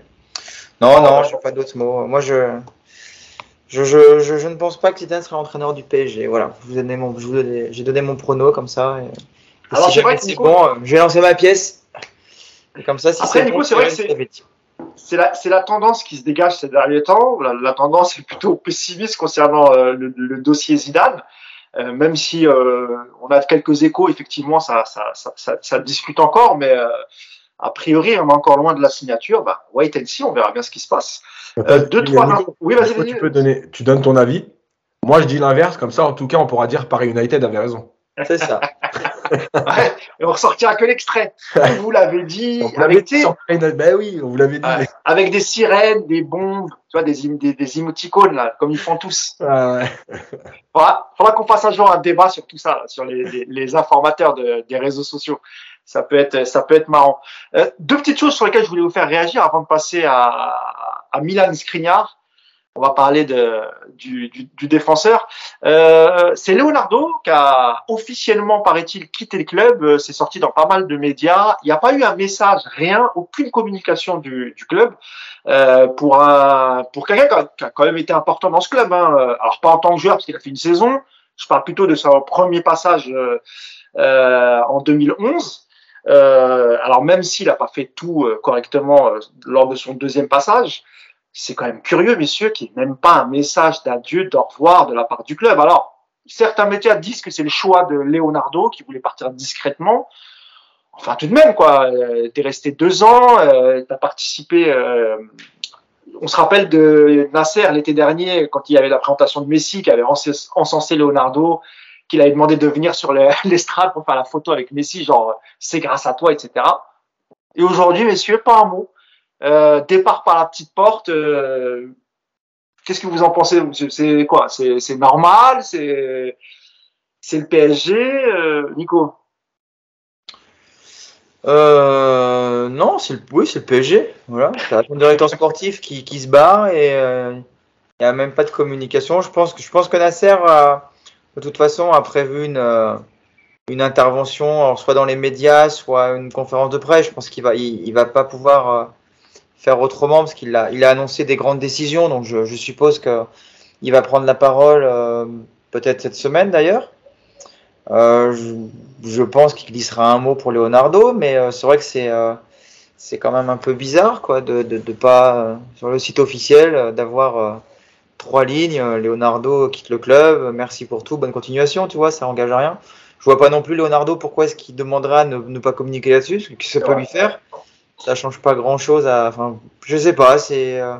non, je n'ai pas d'autres mots. Moi, je ne pense pas que Zidane sera l'entraîneur du PSG. Voilà, j'ai donné mon prono comme ça. Et alors si jamais c'est bon, je vais lancer ma pièce. Et comme ça, si après, c'est bon, c'est vrai que c'est la tendance qui se dégage ces derniers temps. La tendance est plutôt pessimiste concernant le dossier Zidane. Même si on a quelques échos, effectivement, ça discute encore, mais a priori, on est encore loin de la signature. Wait and see, on verra bien ce qui se passe. Oui, vas-y. Tu peux tu donnes ton avis. Moi, je dis l'inverse, comme ça, en tout cas, on pourra dire Paris United avait raison. C'est ça. Ouais, et on ressortira que l'extrait. Vous l'avez dit. On vous l'avait dit. Mais... avec des sirènes, des bombes, tu vois, des émoticônes, là, comme ils font tous. Ah ouais. Voilà, faudra qu'on fasse un jour un débat sur tout ça, là, sur les informateurs des réseaux sociaux. Ça peut être marrant. Deux petites choses sur lesquelles je voulais vous faire réagir avant de passer à Milan Skriniar. On va parler du défenseur. C'est Leonardo qui a officiellement, paraît-il, quitté le club. C'est sorti dans pas mal de médias. Il n'y a pas eu un message, rien, aucune communication du club pour quelqu'un qui a quand même été important dans ce club. Hein. Alors, pas en tant que joueur, parce qu'il a fait une saison. Je parle plutôt de son premier passage en 2011. Alors, même s'il n'a pas fait tout correctement lors de son deuxième passage, c'est quand même curieux, messieurs, qu'il n'y ait même pas un message d'adieu, d'au revoir de la part du club. Alors, certains médias disent que c'est le choix de Leonardo qui voulait partir discrètement. Enfin, tout de même, quoi. T'es resté 2 ans, t'as participé. On se rappelle de Nasser l'été dernier, quand il y avait la présentation de Messi, qui avait encensé Leonardo, qu'il avait demandé de venir sur l'estrade pour faire la photo avec Messi, genre c'est grâce à toi, etc. Et aujourd'hui, messieurs, pas un mot. Départ par la petite porte, qu'est-ce que vous en pensez? C'est quoi? C'est normal? C'est le PSG, Nico? Non, c'est le PSG. Voilà. C'est un directeur sportif qui se barre et il n'y a même pas de communication. Je pense que Nasser, de toute façon, a prévu une intervention, alors soit dans les médias, soit une conférence de presse. Je pense qu'il va pas pouvoir faire autrement, parce qu'il a annoncé des grandes décisions, donc je suppose qu'il va prendre la parole peut-être cette semaine d'ailleurs. Je pense qu'il glissera un mot pour Leonardo, mais c'est vrai que c'est quand même un peu bizarre, quoi, de pas sur le site officiel d'avoir 3 lignes, Leonardo quitte le club, merci pour tout, bonne continuation, tu vois, ça engage à rien. Je vois pas non plus Leonardo pourquoi est-ce qu'il demandera à ne pas communiquer là-dessus, parce que ça peut lui faire. Ça change pas grand chose à, enfin, je sais pas, c'est un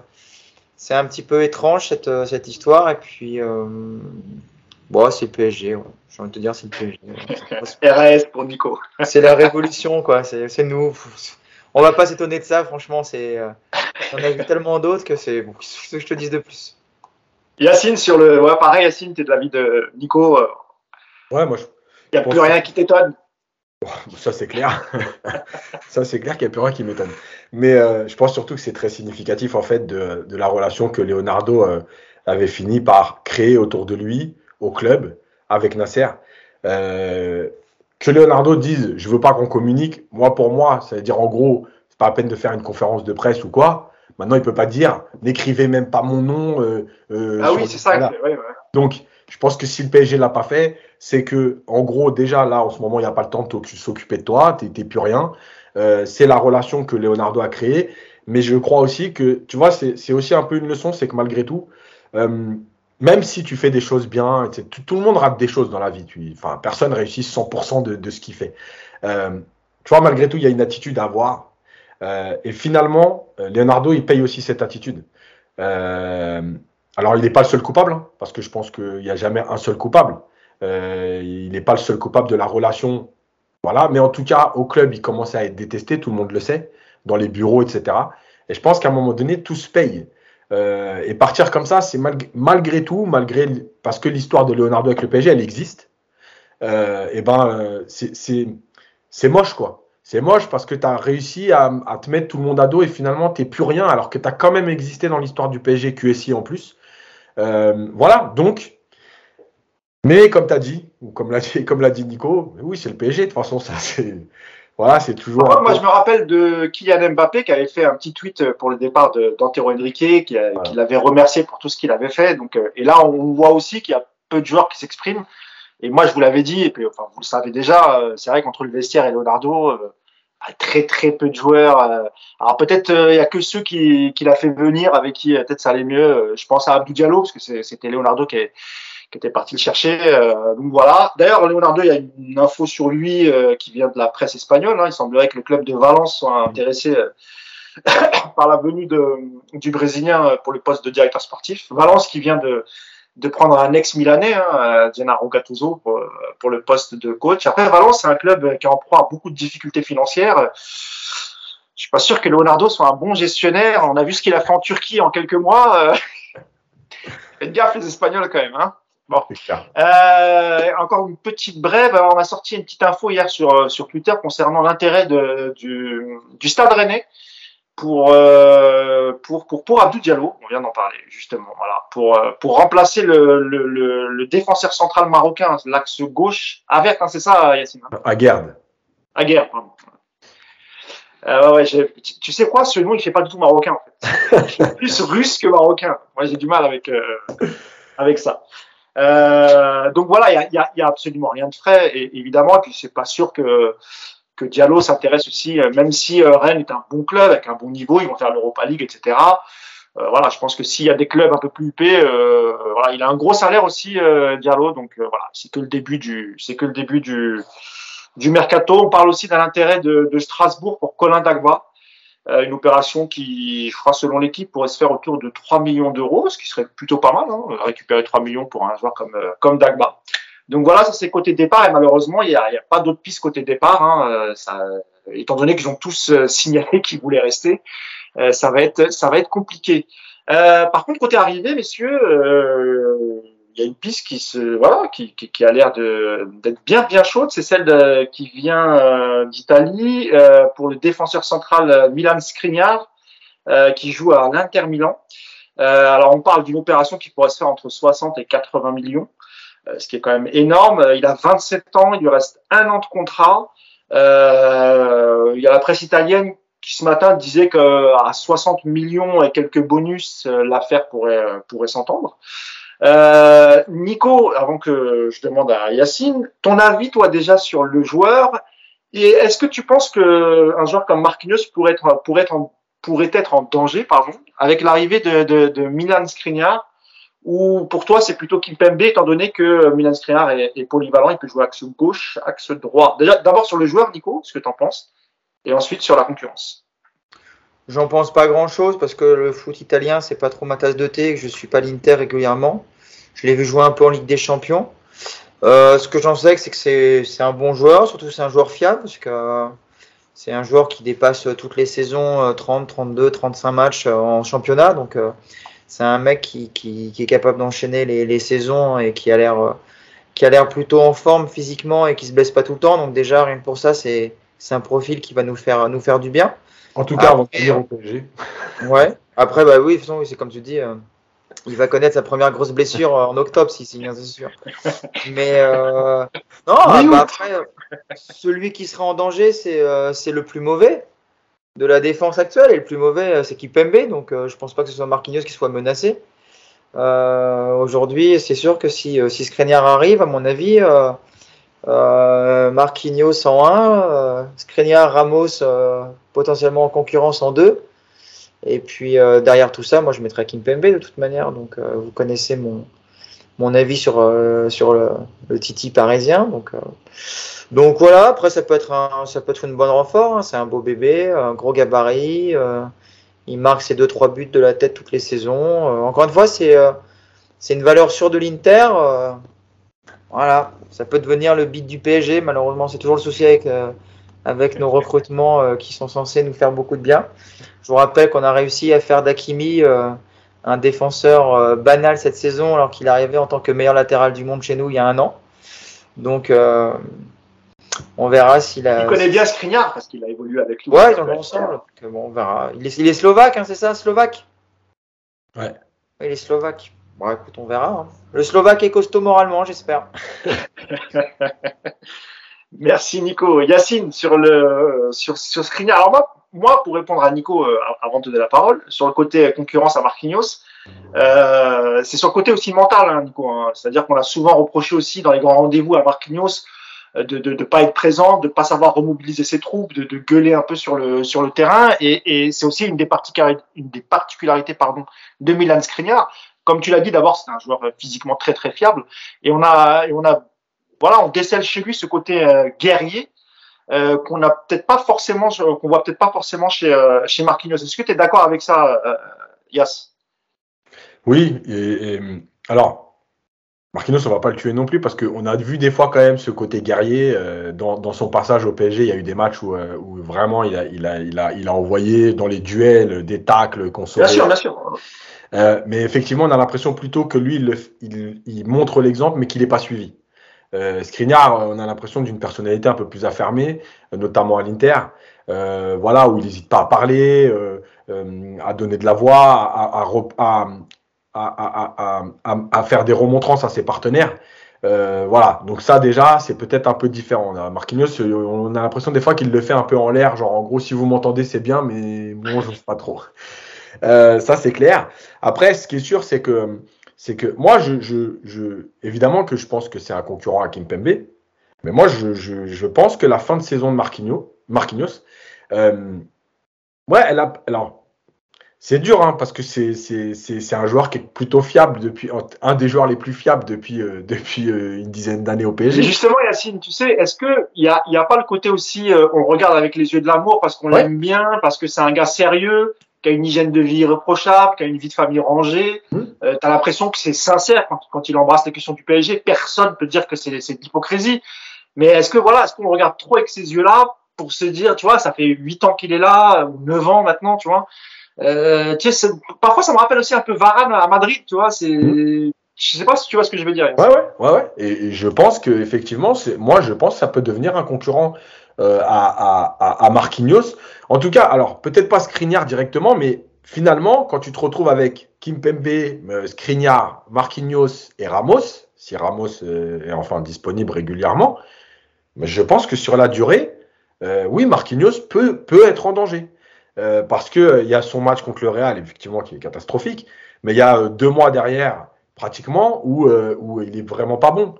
petit peu étrange cette histoire, et puis bon, c'est le PSG, ouais. J'ai envie de te dire, c'est le PSG. Ouais. RS pour Nico. C'est la révolution, quoi, c'est nous. On va pas s'étonner de ça, franchement, on a vu tellement d'autres que c'est bon, qu'est-ce que je te dise de plus. Yacine sur le ouais, pareil Yacine, tu es de l'avis de Nico. Ouais, moi il y a plus rien qui t'étonne. Ça, c'est clair. Ça, c'est clair qu'il n'y a plus rien qui m'étonne. Mais je pense surtout que c'est très significatif, en fait, de la relation que Leonardo avait fini par créer autour de lui, au club, avec Nasser. Que Leonardo dise « je veux pas qu'on communique », moi, pour moi, ça veut dire, en gros, c'est pas à peine de faire une conférence de presse ou quoi. Maintenant, il peut pas dire « n'écrivez même pas mon nom ». Ah oui, c'est ça. Ouais. Donc, je pense que si le PSG ne l'a pas fait, c'est que, en gros, déjà, là, en ce moment, il n'y a pas le temps de s'occuper de toi, tu n'es plus rien. C'est la relation que Leonardo a créée. Mais je crois aussi que, tu vois, c'est aussi un peu une leçon, c'est que malgré tout, même si tu fais des choses bien, tout le monde rate des choses dans la vie. Enfin, personne ne réussit 100% de ce qu'il fait. Tu vois, malgré tout, il y a une attitude à avoir. Et finalement, Leonardo, il paye aussi cette attitude. Alors, il n'est pas le seul coupable, hein, parce que je pense qu'il n'y a jamais un seul coupable. Il n'est pas le seul coupable de la relation. Voilà. Mais en tout cas, au club, il commençait à être détesté, tout le monde le sait, dans les bureaux, etc. Et je pense qu'à un moment donné, tout se paye. Et partir comme ça, c'est malgré tout, parce que l'histoire de Leonardo avec le PSG, elle existe. C'est moche, quoi. C'est moche parce que tu as réussi à te mettre tout le monde à dos et finalement, tu n'es plus rien, alors que tu as quand même existé dans l'histoire du PSG QSI en plus. Voilà, donc, mais comme tu as dit, ou comme l'a dit Nico, oui, c'est le PSG, de toute façon, ça, c'est... Voilà, c'est toujours. Moi, je me rappelle de Kylian Mbappé qui avait fait un petit tweet pour le départ d'Antero Henrique, qui l'avait remercié pour tout ce qu'il avait fait. Donc, et là, on voit aussi qu'il y a peu de joueurs qui s'expriment. Et moi, je vous l'avais dit, et puis enfin, vous le savez déjà, c'est vrai qu'entre le vestiaire et Leonardo, très très peu de joueurs. Alors peut-être il n'y a que ceux qui l'a fait venir, avec qui peut-être ça allait mieux. Je pense à Abdou Diallo, parce que c'était Leonardo qui était parti le chercher. Donc voilà. D'ailleurs, Leonardo, il y a une info sur lui qui vient de la presse espagnole. Hein. Il semblerait que le club de Valence soit intéressé par la venue du Brésilien pour le poste de directeur sportif. Valence qui vient de de prendre un ex-Milanais, Gennaro Gattuso, pour le poste de coach. Après, Valence, c'est un club qui en proie à beaucoup de difficultés financières. Je suis pas sûr que Leonardo soit un bon gestionnaire. On a vu ce qu'il a fait en Turquie en quelques mois. Faites gaffe les Espagnols quand même. Hein. Bon. Encore une petite brève. On a sorti une petite info hier sur Twitter concernant l'intérêt du Stade Rennais pour Abdou Diallo. On vient d'en parler justement. Voilà, pour remplacer le défenseur central marocain, l'axe gauche. Avert, c'est ça, Yacine. Aguerd, pardon. Tu sais quoi, ce nom il fait pas du tout marocain en fait. Il est plus russe que marocain. Moi j'ai du mal avec ça. Donc voilà, il y a absolument rien de frais et, évidemment. Et puis c'est pas sûr que Diallo s'intéresse aussi, même si Rennes est un bon club avec un bon niveau, ils vont faire l'Europa League, etc. Voilà, je pense que s'il y a des clubs un peu plus huppés, voilà, il a un gros salaire aussi Diallo. Donc voilà, c'est que le début du mercato. On parle aussi d'un intérêt de Strasbourg pour Colin Dagba, une opération qui, je crois, selon l'équipe, pourrait se faire autour de 3 millions d'euros, ce qui serait plutôt pas mal, hein, récupérer 3 millions pour un joueur comme Dagba. Donc voilà, ça c'est côté départ, et malheureusement, il y a pas d'autres pistes côté départ. Étant donné qu'ils ont tous signalé qu'ils voulaient rester, ça va être compliqué. Par contre, côté arrivée, messieurs, il y a une piste qui a l'air d'être bien chaude, c'est celle qui vient d'Italie pour le défenseur central Milan Skriniar qui joue à l'Inter Milan. Alors on parle d'une opération qui pourrait se faire entre 60 et 80 millions, ce qui est quand même énorme. Il a 27 ans, il lui reste un an de contrat. Il y a la presse italienne qui ce matin disait qu'à 60 millions et quelques bonus, l'affaire pourrait s'entendre. Nico, avant que je demande à Yacine, ton avis toi déjà sur le joueur, et est-ce que tu penses qu'un joueur comme Marquinhos pourrait être en danger avec l'arrivée de Milan Skriniar, ou pour toi c'est plutôt Kimpembe, étant donné que Milan Skriniar est polyvalent, il peut jouer axe gauche, axe droit. Déjà, d'abord sur le joueur, Nico, ce que t'en penses, et ensuite sur la concurrence. J'en pense pas grand chose parce que le foot italien c'est pas trop ma tasse de thé et que je suis pas l'Inter régulièrement. Je l'ai vu jouer un peu en Ligue des Champions. Ce que j'en sais c'est que c'est un bon joueur, surtout c'est un joueur fiable parce que c'est un joueur qui dépasse toutes les saisons 30, 32, 35 matchs en championnat. Donc c'est un mec qui est capable d'enchaîner les saisons et qui a l'air plutôt en forme physiquement et qui se blesse pas tout le temps. Donc déjà rien que pour ça c'est un profil qui va nous faire du bien. En tout cas, avant de venir au PSG. Ouais. Après, bah oui, de toute façon, c'est comme tu dis, il va connaître sa première grosse blessure en octobre, si c'est bien sûr. Mais après, celui qui sera en danger, c'est le plus mauvais de la défense actuelle, et le plus mauvais, c'est Kimpembe. Donc, je pense pas que ce soit Marquinhos qui soit menacé. Aujourd'hui, c'est sûr que si Skriniar arrive, à mon avis. Marquinhos en 1, Skriniar, Ramos potentiellement en concurrence en 2, et puis derrière tout ça moi je mettrai Kimpembe de toute manière. Donc vous connaissez mon avis sur le Titi parisien, donc voilà. Après ça peut être une bonne renfort, hein. C'est un beau bébé, un gros gabarit, il marque ses 2-3 buts de la tête toutes les saisons, encore une fois c'est une valeur sûre de l'Inter. Voilà, ça peut devenir le bide du PSG, malheureusement. C'est toujours le souci avec nos recrutements qui sont censés nous faire beaucoup de bien. Je vous rappelle qu'on a réussi à faire d'Hakimi un défenseur banal cette saison, alors qu'il arrivait en tant que meilleur latéral du monde chez nous il y a un an. Donc, on verra s'il a... Il connaît bien Skriniar, parce qu'il a évolué avec lui. Ouais, ils en jouent ensemble. Donc, bon, on verra. Il est slovaque, hein, c'est ça, Slovaque ? Ouais. Il est slovaque. Bon, écoute, on verra. Hein. Le Slovaque est costaud moralement, j'espère. Merci Nico. Yacine, sur Skriniar. Alors moi, pour répondre à Nico, avant de donner la parole, sur le côté concurrence à Marquinhos, c'est sur le côté aussi mental, hein, Nico. Hein. C'est-à-dire qu'on a souvent reproché aussi dans les grands rendez-vous à Marquinhos de pas être présent, de pas savoir remobiliser ses troupes, de gueuler un peu sur le terrain. Et c'est aussi une des particularités, de Milan Skriniar. Comme tu l'as dit, d'abord, c'est un joueur physiquement très très fiable, et on décèle chez lui ce côté guerrier qu'on voit peut-être pas forcément chez Marquinhos. Est-ce que tu es d'accord avec ça, Yass ? Oui. Et alors, Marquinhos, on ne va pas le tuer non plus parce qu'on a vu des fois quand même ce côté guerrier. Dans son passage au PSG, il y a eu des matchs où vraiment il a envoyé dans les duels des tacles qu'on sauve. Bien sûr, bien sûr. Mais effectivement, on a l'impression plutôt que lui, il montre l'exemple mais qu'il n'est pas suivi. Skriniar, on a l'impression d'une personnalité un peu plus affermée, notamment à l'Inter. Voilà, où il n'hésite pas à parler, à donner de la voix, à faire des remontrances à ses partenaires. Voilà, donc ça déjà, c'est peut-être un peu différent. Marquinhos, on a l'impression des fois qu'il le fait un peu en l'air, genre en gros, si vous m'entendez, c'est bien, mais bon, je ne sais pas trop. Ça, c'est clair. Après, ce qui est sûr, c'est que moi, évidemment que je pense que c'est un concurrent à Kimpembe, mais moi, je pense que la fin de saison de Marquinhos, ouais, elle a... Alors, c'est dur, hein, parce que c'est un joueur qui est plutôt fiable depuis, un des joueurs les plus fiables depuis une dizaine d'années au PSG. Mais justement, Yacine, tu sais, est-ce que il y a pas le côté aussi, on le regarde avec les yeux de l'amour parce qu'on l'aime bien, parce que c'est un gars sérieux, qui a une hygiène de vie irréprochable, qui a une vie de famille rangée. T'as l'impression que c'est sincère quand il embrasse les questions du PSG. Personne peut dire que c'est de l'hypocrisie. Mais est-ce qu'on le regarde trop avec ces yeux-là pour se dire, tu vois, ça fait 8 ans qu'il est là ou 9 ans maintenant, tu vois. Tu sais, parfois ça me rappelle aussi un peu Varane à Madrid, tu vois. Je sais pas si tu vois ce que je veux dire. Ouais. Et je pense que effectivement, je pense que ça peut devenir un concurrent à Marquinhos. En tout cas, alors peut-être pas Skriniar directement, mais finalement, quand tu te retrouves avec Kimpembe, Skriniar, Marquinhos et Ramos, si Ramos est enfin disponible régulièrement, je pense que sur la durée, oui, Marquinhos peut être en danger. Parce que il y a son match contre le Real, effectivement, qui est catastrophique, mais il y a 2 mois derrière, pratiquement, où il est vraiment pas bon.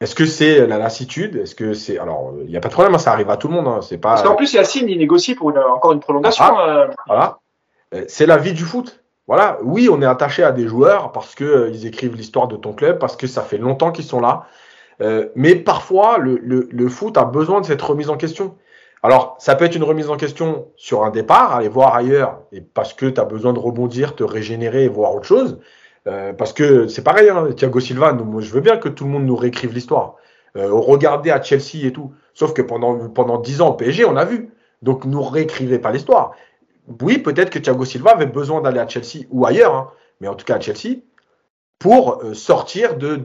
Est-ce que c'est la lassitude? Est-ce que c'est... Alors, il n'y a pas de problème, hein, ça arrive à tout le monde. Hein, c'est pas... Parce qu'en plus, Yacine, il négocie pour encore une prolongation. Voilà. C'est la vie du foot. Voilà. Oui, on est attaché à des joueurs parce qu'ils écrivent l'histoire de ton club, parce que ça fait longtemps qu'ils sont là. Mais parfois, le foot a besoin de cette remise en question. Alors, ça peut être une remise en question sur un départ, aller voir ailleurs, et parce que tu as besoin de rebondir, te régénérer et voir autre chose. Parce que c'est pareil, hein, Thiago Silva, nous, moi, je veux bien que tout le monde nous réécrive l'histoire. Regardez à Chelsea et tout. Sauf que pendant 10 ans au PSG, on a vu. Donc, nous réécrivez pas l'histoire. Oui, peut-être que Thiago Silva avait besoin d'aller à Chelsea ou ailleurs, hein, mais en tout cas à Chelsea, pour sortir du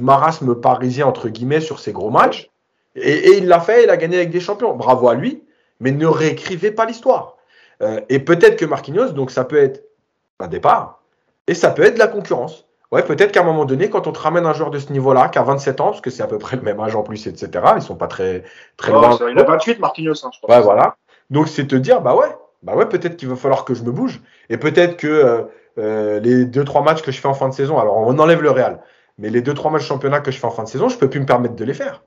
marasme parisien, entre guillemets, sur ces gros matchs. Et il l'a fait, il a gagné avec des champions. Bravo à lui, mais ne réécrivez pas l'histoire. Et peut-être que Marquinhos, donc ça peut être un départ, et ça peut être de la concurrence. Ouais, peut-être qu'à un moment donné, quand on te ramène un joueur de ce niveau-là, qu'à 27 ans, parce que c'est à peu près le même âge en plus, etc., ils sont pas très, très loin. Il a 28, Marquinhos, hein, je crois. Ouais, voilà. Donc c'est te dire, bah ouais, peut-être qu'il va falloir que je me bouge, et peut-être que les 2-3 matchs que je fais en fin de saison, alors on enlève le Real, mais les 2-3 matchs championnat que je fais en fin de saison, je peux plus me permettre de les faire.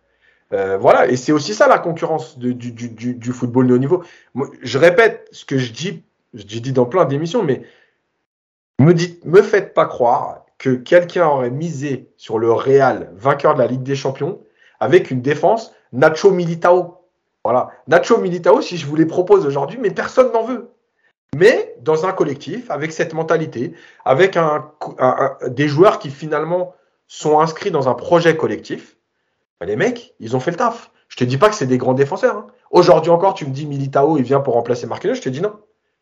Voilà, et c'est aussi ça la concurrence du football de haut niveau. Moi, je répète ce que je dis dans plein d'émissions, mais me faites pas croire que quelqu'un aurait misé sur le Real, vainqueur de la Ligue des Champions, avec une défense Nacho Militao. Voilà, Nacho Militao, si je vous les propose aujourd'hui, mais personne n'en veut. Mais dans un collectif, avec cette mentalité, avec des joueurs qui finalement sont inscrits dans un projet collectif, les mecs, ils ont fait le taf. Je te dis pas que c'est des grands défenseurs. Hein. Aujourd'hui encore, tu me dis Militao, il vient pour remplacer Marquinhos. Je te dis non,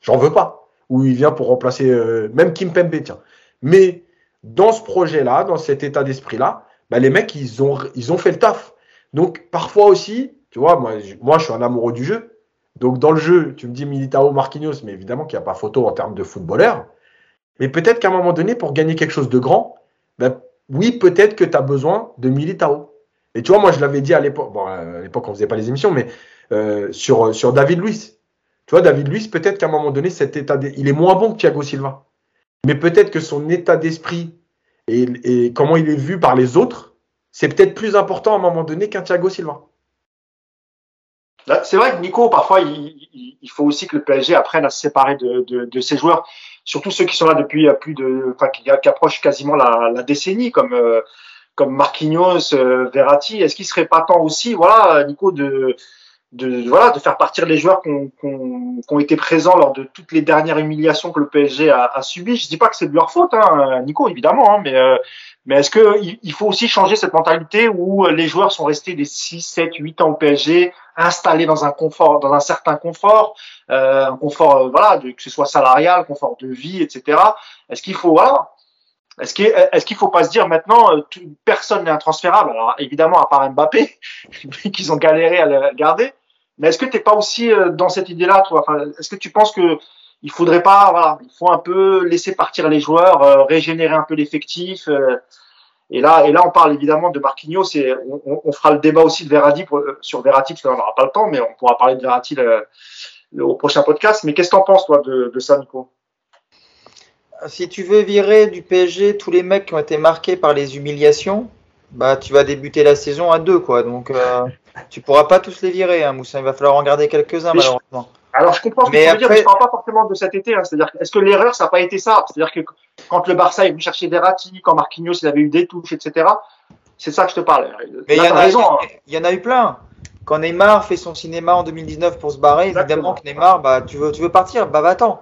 j'en veux pas. Ou il vient pour remplacer même Kimpembe, tiens. Mais dans ce projet-là, dans cet état d'esprit-là, bah, les mecs, ils ont fait le taf. Donc parfois aussi, tu vois, moi, je suis un amoureux du jeu. Donc dans le jeu, tu me dis Militao, Marquinhos, mais évidemment qu'il n'y a pas photo en termes de footballeur. Mais peut-être qu'à un moment donné, pour gagner quelque chose de grand, bah, oui, peut-être que tu as besoin de Militao. Et tu vois, moi, je l'avais dit à l'époque, on faisait pas les émissions, mais sur David Luiz. Tu vois, David Luiz, peut-être qu'à un moment donné, il est moins bon que Thiago Silva. Mais peut-être que son état d'esprit et comment il est vu par les autres, c'est peut-être plus important à un moment donné qu'un Thiago Silva. C'est vrai que Nico, parfois, il faut aussi que le PSG apprenne à se séparer de ses joueurs, surtout ceux qui sont là depuis qui approchent quasiment la décennie, comme Marquinhos, Verratti, est-ce qu'il serait pas temps aussi, voilà, Nico, de faire partir les joueurs qui ont été présents lors de toutes les dernières humiliations que le PSG a subies. Je dis pas que c'est de leur faute, hein, Nico, évidemment, hein, mais est-ce que il faut aussi changer cette mentalité où les joueurs sont restés des 6, 7, 8 ans au PSG, installés dans un confort, dans un certain confort, un confort, que ce soit salarial, confort de vie, etc. Est-ce qu'il faut, est-ce qu'il faut pas se dire maintenant personne n'est intransférable? Alors évidemment à part Mbappé qu'ils ont galéré à le garder, mais est-ce que t'es pas aussi dans cette idée-là, toi? Enfin, est-ce que tu penses que il faudrait pas, il faut un peu laisser partir les joueurs, régénérer un peu l'effectif, et là on parle évidemment de Marquinhos, et on fera le débat aussi de Verratti sur Verratti parce qu'on n'aura pas le temps, mais on pourra parler de Verratti au prochain podcast. Mais qu'est-ce que t'en penses toi de ça, Nico? Si tu veux virer du PSG tous les mecs qui ont été marqués par les humiliations, bah tu vas débuter la saison à 2, quoi. Donc tu pourras pas tous les virer, hein, Moussin. Il va falloir en garder quelques-uns, malheureusement. Alors je comprends ce que tu veux dire, mais je parle pas forcément de cet été, hein. C'est-à-dire, est-ce que l'erreur ça n'a pas été ça? C'est-à-dire que quand le Barça est venu chercher Verratti, quand Marquinhos il avait eu des touches, etc. C'est ça que je te parle. Mais il y en a eu plein. Quand Neymar fait son cinéma en 2019 pour se barrer, exactement. Évidemment que Neymar, tu veux partir, va-t'en.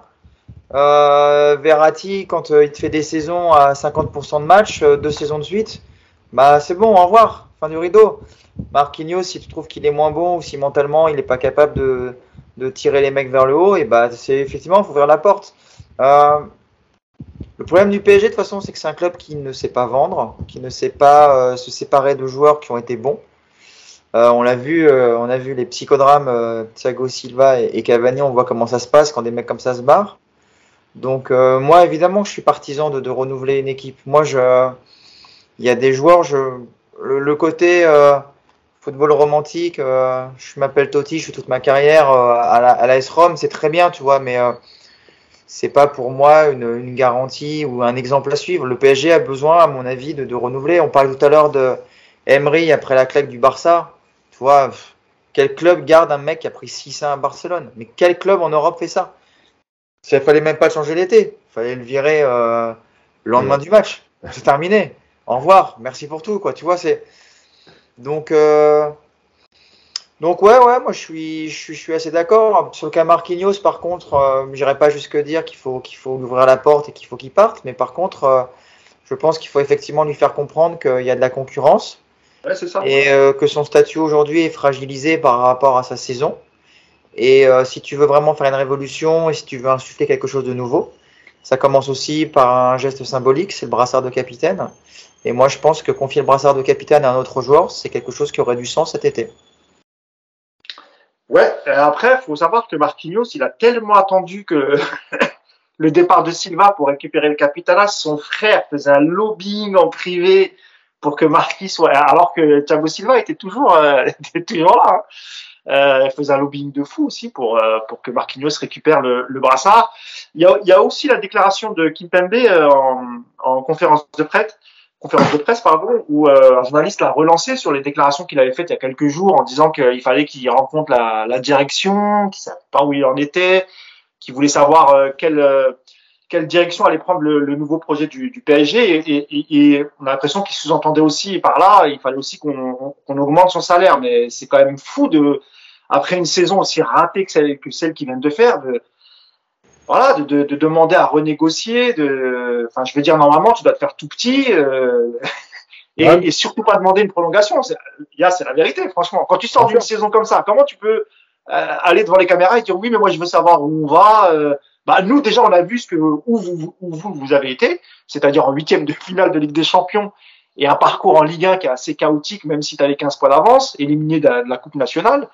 Verratti, quand il te fait des saisons à 50% de match, 2 saisons de suite, bah c'est bon, au revoir, fin du rideau. Marquinhos, si tu trouves qu'il est moins bon ou si mentalement il n'est pas capable de tirer les mecs vers le haut, et bah c'est effectivement, il faut ouvrir la porte. Le problème du PSG, de toute façon, c'est que c'est un club qui ne sait pas vendre, qui ne sait pas se séparer de joueurs qui ont été bons. On a vu les psychodrames Thiago Silva et Cavani, on voit comment ça se passe quand des mecs comme ça se barrent. Donc moi évidemment je suis partisan de renouveler une équipe. Moi il y a des joueurs, le côté football romantique, je m'appelle Totti, je fais toute ma carrière à la AS Rome, c'est très bien, tu vois, mais c'est pas pour moi une garantie ou un exemple à suivre. Le PSG a besoin, à mon avis, de renouveler. On parlait tout à l'heure de Emery après la claque du Barça, tu vois, quel club garde un mec qui a pris 6-1 à Barcelone? Mais quel club en Europe fait ça? Il fallait même pas le changer l'été. Il fallait le virer le lendemain du match. C'est terminé. Au revoir. Merci pour tout, quoi. Tu vois, c'est. Donc ouais. Moi, je suis assez d'accord. Sur le cas Marquinhos, par contre, j'irai pas jusque dire qu'il faut ouvrir la porte et qu'il faut qu'il parte. Mais par contre, je pense qu'il faut effectivement lui faire comprendre qu'il y a de la concurrence. Ouais, c'est ça. Et que son statut aujourd'hui est fragilisé par rapport à sa saison. Et si tu veux vraiment faire une révolution et si tu veux insuffler quelque chose de nouveau, ça commence aussi par un geste symbolique, c'est le brassard de capitaine. Et moi, je pense que confier le brassard de capitaine à un autre joueur, c'est quelque chose qui aurait du sens cet été. Ouais, après, il faut savoir que Marquinhos, il a tellement attendu que le départ de Silva pour récupérer le capitanat, son frère faisait un lobbying en privé pour que Marquis soit… Alors que Thiago Silva était toujours là, hein. Elle faisait un lobbying de fou aussi pour que Marquinhos récupère le brassard. Il y a aussi la déclaration de Kimpembe en conférence de presse, où un journaliste l'a relancé sur les déclarations qu'il avait faites il y a quelques jours en disant qu'il fallait qu'il rencontre la direction, qu'il savait pas où il en était, qu'il voulait savoir quelle direction allait prendre le nouveau projet du PSG, et on a l'impression qu'il sous-entendait aussi par là, il fallait aussi qu'on augmente son salaire, mais c'est quand même fou après une saison aussi ratée que celle qu'ils viennent de faire, de demander à renégocier, enfin je veux dire normalement tu dois te faire tout petit, et surtout pas demander une prolongation, c'est la vérité franchement. Quand tu sors d'une saison comme ça, comment tu peux aller devant les caméras et dire oui mais moi je veux savoir où on va, nous déjà on a vu où vous avez été, c'est-à-dire en 8e de finale de Ligue des Champions et un parcours en Ligue 1 qui est assez chaotique, même si tu as les 15 points d'avance, éliminé de la Coupe nationale,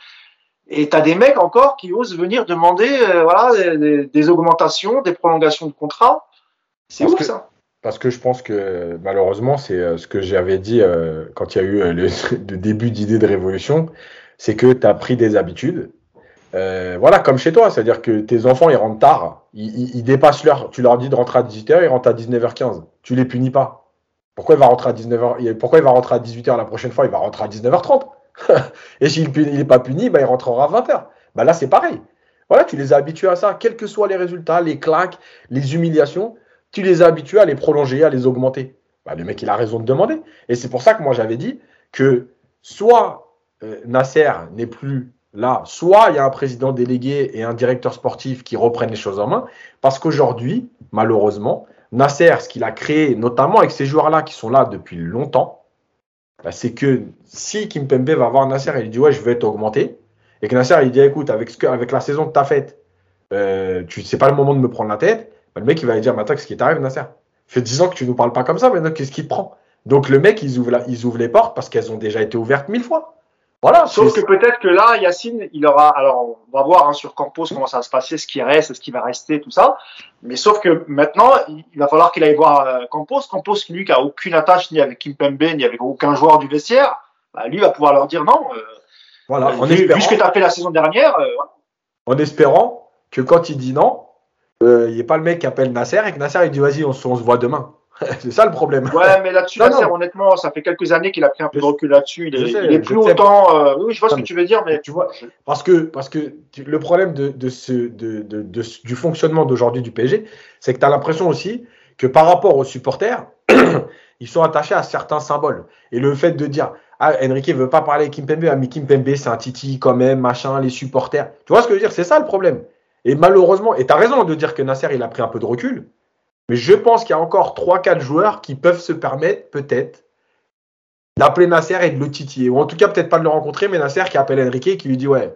et tu as des mecs encore qui osent venir demander des augmentations, des prolongations de contrat. C'est ouf ça. Parce que je pense que malheureusement c'est ce que j'avais dit quand il y a eu le début d'idée de révolution, c'est que tu as pris des habitudes. Comme chez toi, c'est-à-dire que tes enfants ils rentrent tard, ils dépassent l'heure, tu leur dis de rentrer à 18h, ils rentrent à 19h15, tu les punis pas. Pourquoi il va rentrer à 19h, pourquoi il va rentrer à 18h la prochaine fois, il va rentrer à 19h30 et s'il n'est pas puni, il rentrera à 20h. Là c'est pareil, tu les as habitués à ça, quels que soient les résultats, les claques, les humiliations, tu les as habitués à les prolonger, à les augmenter. Le mec il a raison de demander, et c'est pour ça que moi j'avais dit que soit Nasser n'est plus Là, soit il y a un président délégué et un directeur sportif qui reprennent les choses en main, parce qu'aujourd'hui, malheureusement, Nasser, ce qu'il a créé, notamment avec ces joueurs-là qui sont là depuis longtemps, c'est que si Kimpembe va voir Nasser et lui dit « ouais, je veux être augmenté », et que Nasser il dit « écoute, avec la saison que tu as faite, c'est pas le moment de me prendre la tête », le mec il va lui dire « mais attends, qu'est-ce qui t'arrive Nasser ? Fait 10 ans que tu nous parles pas comme ça, maintenant qu'est-ce qui te prend ?» Donc le mec, ils ouvrent les portes parce qu'elles ont déjà été ouvertes 1000 fois. Voilà, sauf que peut-être que là, Yacine, il aura. Alors, on va voir sur Campos comment ça va se passer, ce qui reste, ce qui va rester, tout ça. Mais sauf que maintenant, il va falloir qu'il aille voir Campos. Campos, lui, qui n'a aucune attache ni avec Kimpembe, ni avec aucun joueur du vestiaire, bah, lui va pouvoir leur dire non. Voilà, vu ce que tu as fait la saison dernière. Voilà. En espérant que quand il dit non, il n'y ait pas le mec qui appelle Nasser et que Nasser, il dit vas-y, on se voit demain. C'est ça le problème. Ouais, mais là-dessus, Nasser, honnêtement, ça fait quelques années qu'il a pris un peu de recul là-dessus. Il est plus autant. Oui, je vois ce que tu veux dire, mais tu vois. Parce que le problème du fonctionnement d'aujourd'hui du PSG, c'est que tu as l'impression aussi que par rapport aux supporters, ils sont attachés à certains symboles. Et le fait de dire ah, Henrique ne veut pas parler avec Kimpembe, mais Kimpembe, c'est un titi quand même, machin, les supporters. Tu vois ce que je veux dire ? C'est ça le problème. Et malheureusement, et tu as raison de dire que Nasser, il a pris un peu de recul. Mais je pense qu'il y a encore 3-4 joueurs qui peuvent se permettre, peut-être, d'appeler Nasser et de le titiller. Ou en tout cas, peut-être pas de le rencontrer, mais Nasser qui appelle Henrique et qui lui dit « ouais,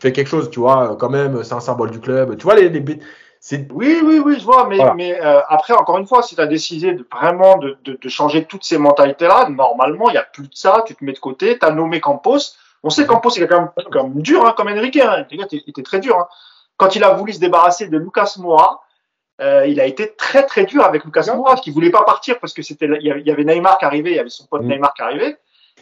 fais quelque chose, tu vois, quand même, c'est un symbole du club. » Tu vois, Oui, je vois. Mais, voilà. mais après, encore une fois, si tu as décidé de vraiment changer toutes ces mentalités-là, normalement, il n'y a plus de ça, tu te mets de côté, tu as nommé Campos. On sait que Campos, c'est quand même dur, hein, comme Henrique. Hein. Il était très dur. Hein. Quand il a voulu se débarrasser de Lucas Moura, il a été très très dur avec Lucas Moura qui voulait pas partir parce que il y avait Neymar qui arrivait, il y avait son pote Neymar qui arrivait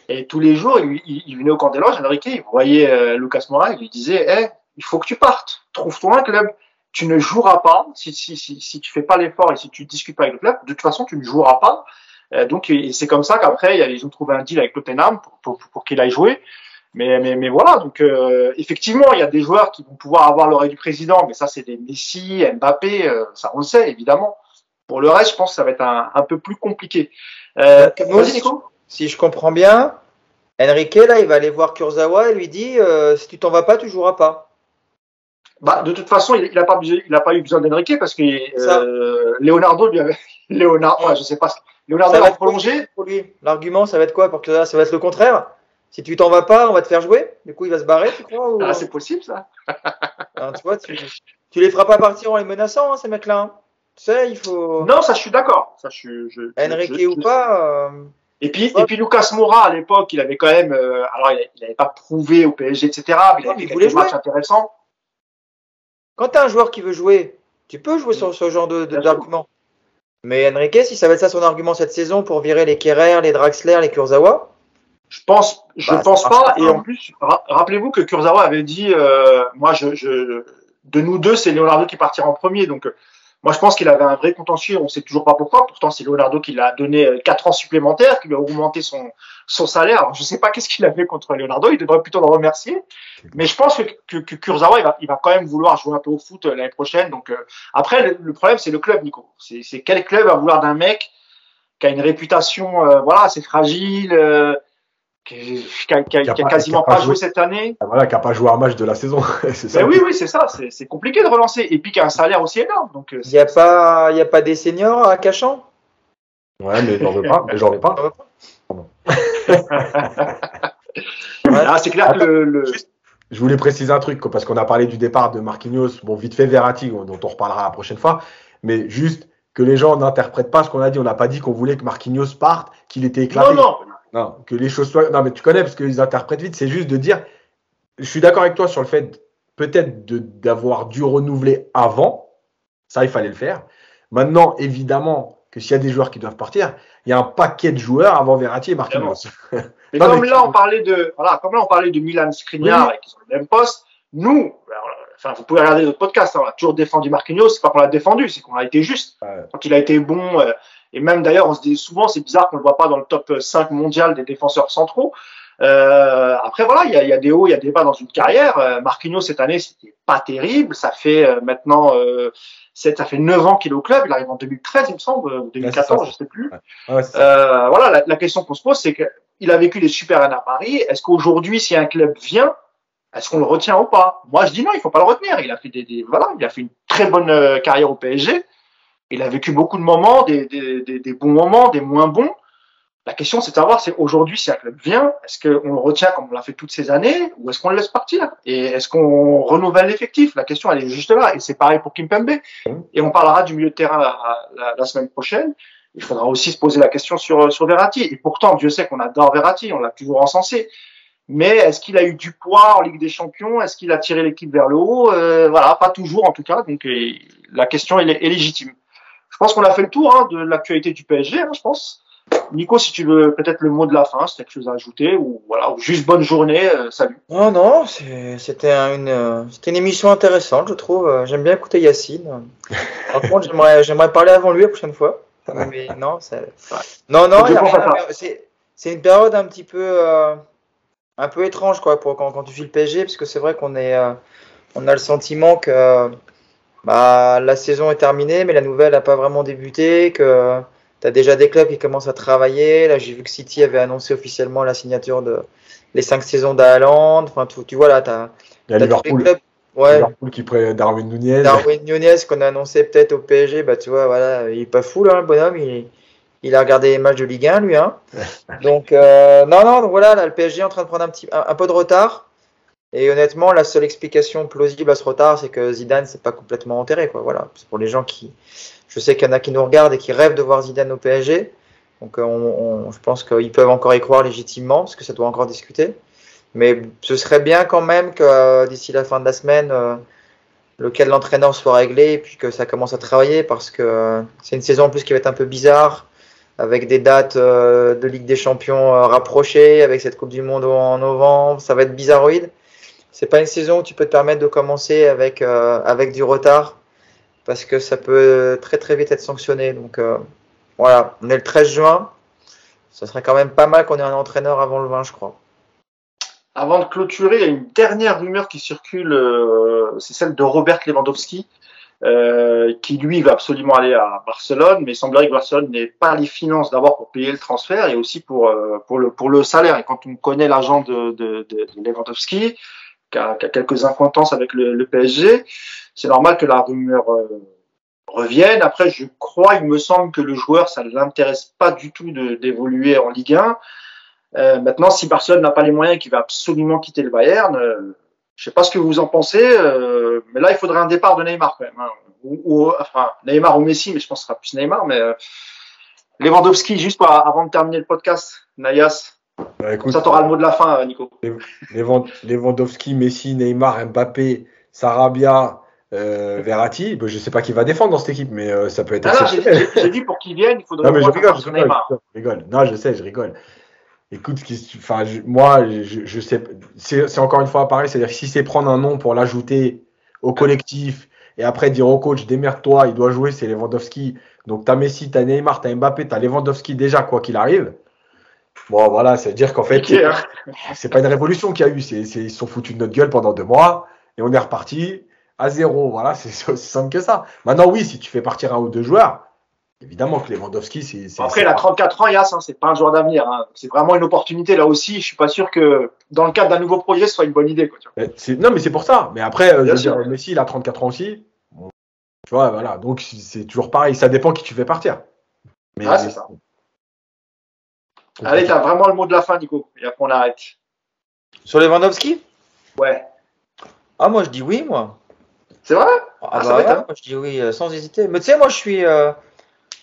et tous les jours il venait au camp des loges, Henrique, il voyait Lucas Moura, il lui disait hey, il faut que tu partes, trouve-toi un club, tu ne joueras pas si tu fais pas l'effort et si tu discutes pas avec le club, de toute façon tu ne joueras pas. Donc et c'est comme ça qu'après ils ont trouvé un deal avec Tottenham pour qu'il aille jouer. Mais voilà, donc effectivement, il y a des joueurs qui vont pouvoir avoir l'oreille du président, mais ça, c'est des Messi, Mbappé, ça on le sait, évidemment. Pour le reste, je pense que ça va être un peu plus compliqué. Si je comprends bien, Henrique, là, il va aller voir Kurzawa et lui dit « si tu t'en vas pas, tu joueras pas ». Bah, de toute façon, il n'a pas eu besoin d'Henrique parce que Leonardo lui avait… Leonardo a prolongé. Pour lui. L'argument, ça va être quoi pour Kurzawa ? Ça va être le contraire ? Si tu t'en vas pas, on va te faire jouer. Du coup, il va se barrer, tu crois ou... Ah, c'est possible, ça. Alors, tu vois, tu les feras pas partir en les menaçant, hein, ces mecs-là. Hein. Tu sais, il faut. Non, ça, je suis d'accord. Ça, Henrique ou pas. Et puis Lucas Moura à l'époque, il avait quand même. Alors, il n'avait pas prouvé au PSG, etc. Mais il avait fait quelques matchs intéressants. Quand t'as un joueur qui veut jouer, tu peux jouer sur ce genre d'argument. Mais Henrique, si ça va être ça son argument cette saison pour virer les Kerrer, les Draxler, les Kurzawa. Je pense pas. Et en plus, rappelez-vous que Kurzawa avait dit, moi, de nous deux, c'est Leonardo qui partira en premier. Donc, moi, je pense qu'il avait un vrai contentieux. On sait toujours pas pourquoi. Pourtant, c'est Leonardo qui l'a donné 4 ans supplémentaires, qui lui a augmenté son salaire. Alors, je sais pas qu'est-ce qu'il avait contre Leonardo. Il devrait plutôt le remercier. Mais je pense que Kurzawa, il va quand même vouloir jouer un peu au foot l'année prochaine. Donc, après, le problème, c'est le club, Nico. C'est quel club va vouloir d'un mec qui a une réputation, voilà, assez fragile, qui n'a quasiment pas joué cette année. Voilà, qui n'a pas joué un match de la saison. C'est ça. Oui, c'est ça. C'est compliqué de relancer. Et puis, qui a un salaire aussi énorme. Il n'y a pas des seniors à Cachan ? Ouais, mais j'en veux pas. Voilà, c'est clair. Attends, que je voulais préciser un truc, parce qu'on a parlé du départ de Marquinhos, bon, vite fait Verratti, dont on reparlera la prochaine fois. Mais juste que les gens n'interprètent pas ce qu'on a dit. On n'a pas dit qu'on voulait que Marquinhos parte, qu'il était éclaté. Non, que les choses soient. Non, mais tu connais parce qu'ils interprètent vite. C'est juste de dire. Je suis d'accord avec toi sur le fait peut-être d'avoir dû renouveler avant. Ça, il fallait le faire. Maintenant, évidemment, que s'il y a des joueurs qui doivent partir, il y a un paquet de joueurs avant Verratti et Marquinhos. Mais comme là on parlait de Milan Skriniar et qui sont le même poste. Nous, enfin, vous pouvez regarder notre podcast. Hein, on a toujours défendu Marquinhos. C'est pas qu'on l'a défendu, c'est qu'on a été juste. Quand il a été bon. Et même d'ailleurs, on se dit souvent, c'est bizarre qu'on ne le voit pas dans le top 5 mondial des défenseurs centraux. Après, voilà, il y a des hauts, il y a des bas dans une carrière. Marquinhos, cette année, c'était pas terrible. Ça fait maintenant 9 ans qu'il est au club. Il arrive en 2013, il me semble, ou 2014, je sais plus. Ouais, voilà, la question qu'on se pose, c'est qu'il a vécu les super années à Paris. Est-ce qu'aujourd'hui, si un club vient, Est-ce qu'on le retient ou pas? Moi, je dis non, il faut pas le retenir. Il a fait il a fait une très bonne carrière au PSG. Il a vécu beaucoup de moments, des bons moments, des moins bons. La question, c'est de savoir, c'est aujourd'hui, si un club vient, est-ce qu'on le retient comme on l'a fait toutes ces années, ou est-ce qu'on le laisse partir? Et est-ce qu'on renouvelle l'effectif? La question, elle est juste là. Et c'est pareil pour Kimpembe. Et on parlera du milieu de terrain la semaine prochaine. Il faudra aussi se poser la question sur Verratti. Et pourtant, Dieu sait qu'on adore Verratti, on l'a toujours encensé. Mais est-ce qu'il a eu du poids en Ligue des Champions? Est-ce qu'il a tiré l'équipe vers le haut? Voilà, pas toujours en tout cas. Donc la question elle est légitime. Je pense qu'on a fait le tour de l'actualité du PSG, je pense. Nico, si tu veux peut-être le mot de la fin, si tu as quelque chose à ajouter ou voilà, ou juste bonne journée, salut. Oh non, c'était une émission intéressante, je trouve. J'aime bien écouter Yacine. Par contre, j'aimerais parler avant lui la prochaine fois. Mais non, c'est une période un petit peu un peu étrange quoi pour quand tu vis le PSG, parce que c'est vrai qu'on est on a le sentiment que la saison est terminée mais la nouvelle n'a pas vraiment débuté, que t'as déjà des clubs qui commencent à travailler. Là, j'ai vu que City avait annoncé officiellement la signature de les 5 saisons d'Haaland. Enfin, tu vois là, t'as Liverpool. Tous les clubs. Ouais. Liverpool qui prend Darwin Núñez. Darwin Núñez qu'on a annoncé peut-être au PSG, tu vois, voilà, il est pas fou là, le bonhomme. Il a regardé les matchs de Ligue 1, lui, hein. Donc donc voilà, là, le PSG est en train de prendre un peu de retard. Et honnêtement, la seule explication plausible à ce retard, c'est que Zidane s'est pas complètement enterré, quoi. Voilà, c'est pour les gens qui. Je sais qu'il y en a qui nous regardent et qui rêvent de voir Zidane au PSG. Donc, je pense qu'ils peuvent encore y croire légitimement, parce que ça doit encore discuter. Mais ce serait bien quand même que d'ici la fin de la semaine, le cas de l'entraîneur soit réglé et puis que ça commence à travailler, parce que c'est une saison en plus qui va être un peu bizarre, avec des dates de Ligue des Champions rapprochées, avec cette Coupe du Monde en novembre. Ça va être bizarroïde. C'est pas une saison où tu peux te permettre de commencer avec du retard, parce que ça peut très très vite être sanctionné. Donc voilà, on est le 13 juin. Ça serait quand même pas mal qu'on ait un entraîneur avant le 20, je crois. Avant de clôturer, il y a une dernière rumeur qui circule, c'est celle de Robert Lewandowski, qui lui va absolument aller à Barcelone, mais il semblerait que Barcelone n'ait pas les finances d'abord pour payer le transfert et aussi pour le salaire. Et quand on connaît l'argent de Lewandowski, qui a quelques incointances avec le PSG, c'est normal que la rumeur revienne. Après, il me semble que le joueur, ça ne l'intéresse pas du tout d'évoluer en Ligue 1. Maintenant, si Barcelone n'a pas les moyens et qu'il va absolument quitter le Bayern, je ne sais pas ce que vous en pensez, mais là, il faudrait un départ de Neymar quand même. Hein. Neymar ou Messi, mais je pense que ce sera plus Neymar. Mais Lewandowski, juste avant de terminer le podcast, Nayas, écoute, ça t'aura le mot de la fin, Nico. Lewandowski, Messi, Neymar, Mbappé, Sarabia, Verratti, je sais pas qui va défendre dans cette équipe, mais ça peut être exceptionnel. J'ai dit pour qu'il vienne, il faudrait je rigole. Non, je sais, je rigole. Écoute, je sais, c'est encore une fois pareil, c'est-à-dire que si c'est prendre un nom pour l'ajouter au collectif et après dire au coach, démerde-toi, il doit jouer, c'est Lewandowski. Donc t'as Messi, t'as Neymar, t'as Mbappé, t'as Lewandowski déjà, quoi qu'il arrive. Bon, voilà, c'est-à-dire qu'en fait, c'est pas une révolution qu'il y a eu, ils se sont foutus de notre gueule pendant 2 mois et on est reparti à zéro. Voilà, c'est aussi simple que ça. Maintenant, oui, si tu fais partir un ou deux joueurs, évidemment que Lewandowski, c'est après, il a 34 ans, Yass, c'est pas un joueur d'avenir. Hein. C'est vraiment une opportunité, là aussi. Je suis pas sûr que, dans le cadre d'un nouveau projet, ce soit une bonne idée. Quoi, tu vois. Non, mais c'est pour ça. Mais après, je veux dire, Messi, il a 34 ans aussi. Bon, tu vois, voilà. Donc, c'est toujours pareil. Ça dépend qui tu fais partir. Mais, c'est ça. Allez, t'as vraiment le mot de la fin, Nico. Et après, on arrête. Sur Lewandowski ? Ouais. Ah, moi, je dis oui, moi. C'est vrai ? Ça m'étonne. Moi, je dis oui, sans hésiter. Mais tu sais, moi, je suis...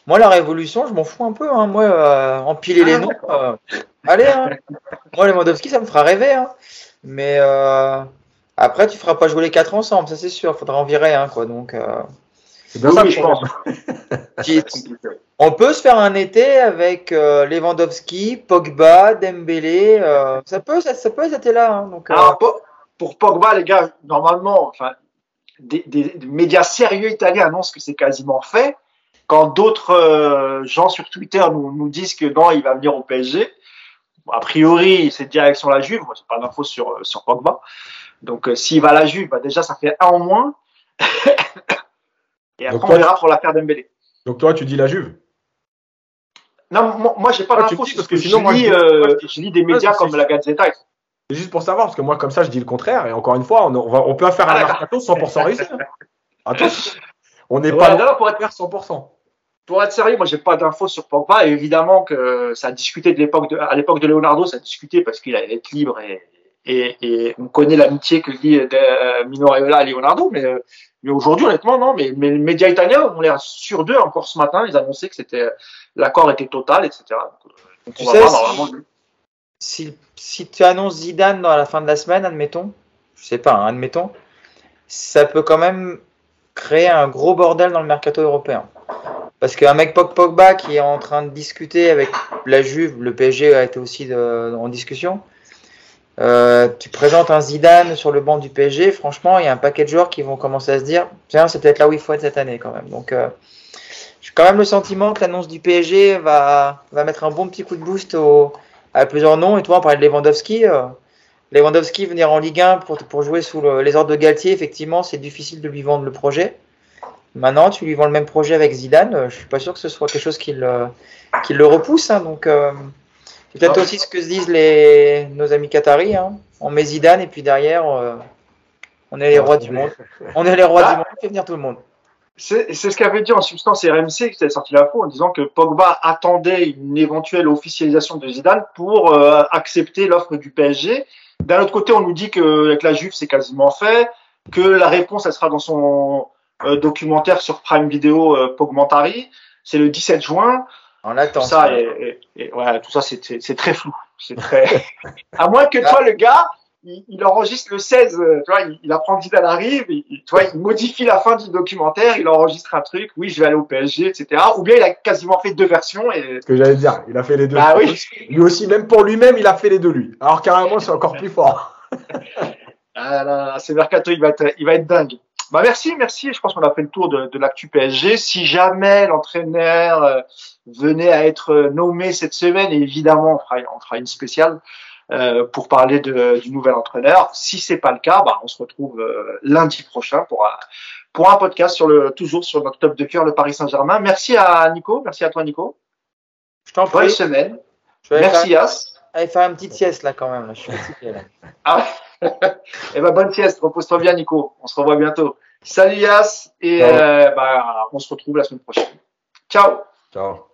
Moi, la révolution, je m'en fous un peu. Hein. Moi, empiler les noms. Allez, hein. Moi, Lewandowski, ça me fera rêver. Hein. Mais après, tu feras pas jouer les 4 ensemble, ça c'est sûr. Faudra en virer un, quoi. Donc, c'est bien ça, je pense. On peut se faire un été avec Lewandowski, Pogba, Dembélé. Ça peut être là. Hein. Donc, alors, pour Pogba, les gars, normalement, des médias sérieux italiens annoncent que c'est quasiment fait. Quand d'autres gens sur Twitter nous disent que non, il va venir au PSG, a priori, c'est direction la Juve. Moi, j'ai pas d'infos sur Pogba. Donc, s'il va à la Juve, déjà, ça fait un en moins. Et après, on verra pour l'affaire Dembélé. Donc, toi, tu dis la Juve ? Non, moi, j'ai pas d'infos. Parce que sinon, je lis des médias comme la Gazzetta. C'est juste pour savoir, parce que moi, comme ça, je dis le contraire. Et encore une fois, on peut faire un mercato 100% réussi. Attention, on n'est pas là pour être faire 100%. Pour être sérieux, moi, j'ai pas d'infos sur Pogba. Et évidemment que ça a discuté à l'époque de Leonardo, ça a discuté parce qu'il allait être libre et on connaît l'amitié que lie Mino Raiola à Leonardo. Mais aujourd'hui, honnêtement, non. Mais les médias italiens, on l'air sûr d'eux encore ce matin. Ils annonçaient que c'était, l'accord était total, etc. Donc, tu sais, si tu annonces Zidane à la fin de la semaine, admettons, je sais pas, hein, admettons, ça peut quand même créer un gros bordel dans le mercato européen. Parce qu'un mec Pogba qui est en train de discuter avec la Juve, le PSG a été aussi en discussion, tu présentes un Zidane sur le banc du PSG, franchement, il y a un paquet de joueurs qui vont commencer à se dire « Tiens, c'est peut-être là où il faut être cette année quand même ». Donc, j'ai quand même le sentiment que l'annonce du PSG va mettre un bon petit coup de boost à plusieurs noms. Et toi, on parlait de Lewandowski. Lewandowski, venir en Ligue 1 pour jouer sous les ordres de Galtier, effectivement, c'est difficile de lui vendre le projet. Maintenant, tu lui vends le même projet avec Zidane, je suis pas sûr que ce soit quelque chose qui le repousse. Hein, donc, c'est peut-être aussi ce que se disent nos amis qataris. Hein. On met Zidane et puis derrière, on est les rois du monde. On est les rois du monde, on fait venir tout le monde. C'est ce qu'avait dit en substance RMC qui avait sorti l'info en disant que Pogba attendait une éventuelle officialisation de Zidane pour accepter l'offre du PSG. D'un autre côté, on nous dit qu'avec la Juve, c'est quasiment fait, que la réponse, elle sera dans son documentaire sur Prime Video Pogmentary. C'est le 17 juin. On attend. Tout ça, ouais, tout ça c'est très flou. C'est très... à moins que toi, le gars... Il enregistre le 16, tu vois, il apprend que Zidane arrive, tu vois, il modifie la fin du documentaire, il enregistre un truc, oui, je vais aller au PSG, etc. Ou bien il a quasiment fait deux versions. Et... Ce que j'allais dire, il a fait les deux. Ah oui. Lui aussi, même pour lui-même, il a fait les deux, lui. Alors carrément, c'est encore plus fort. Ah là, c'est mercato, il va être dingue. Bah merci. Je pense qu'on a fait le tour de l'actu PSG. Si jamais l'entraîneur venait à être nommé cette semaine, évidemment, on fera une spéciale. Pour parler du nouvel entraîneur. Si c'est pas le cas, on se retrouve lundi prochain pour un podcast toujours sur notre top de cœur, le Paris Saint-Germain. Merci à Nico, merci à toi Nico. Je t'en prie. Bonne semaine. Merci As. Allez faire une petite sieste là quand même. Là. Je suis fatigué là. Et bonne sieste. Repose-toi bien Nico. On se revoit bientôt. Salut As et on se retrouve la semaine prochaine. Ciao. Ciao.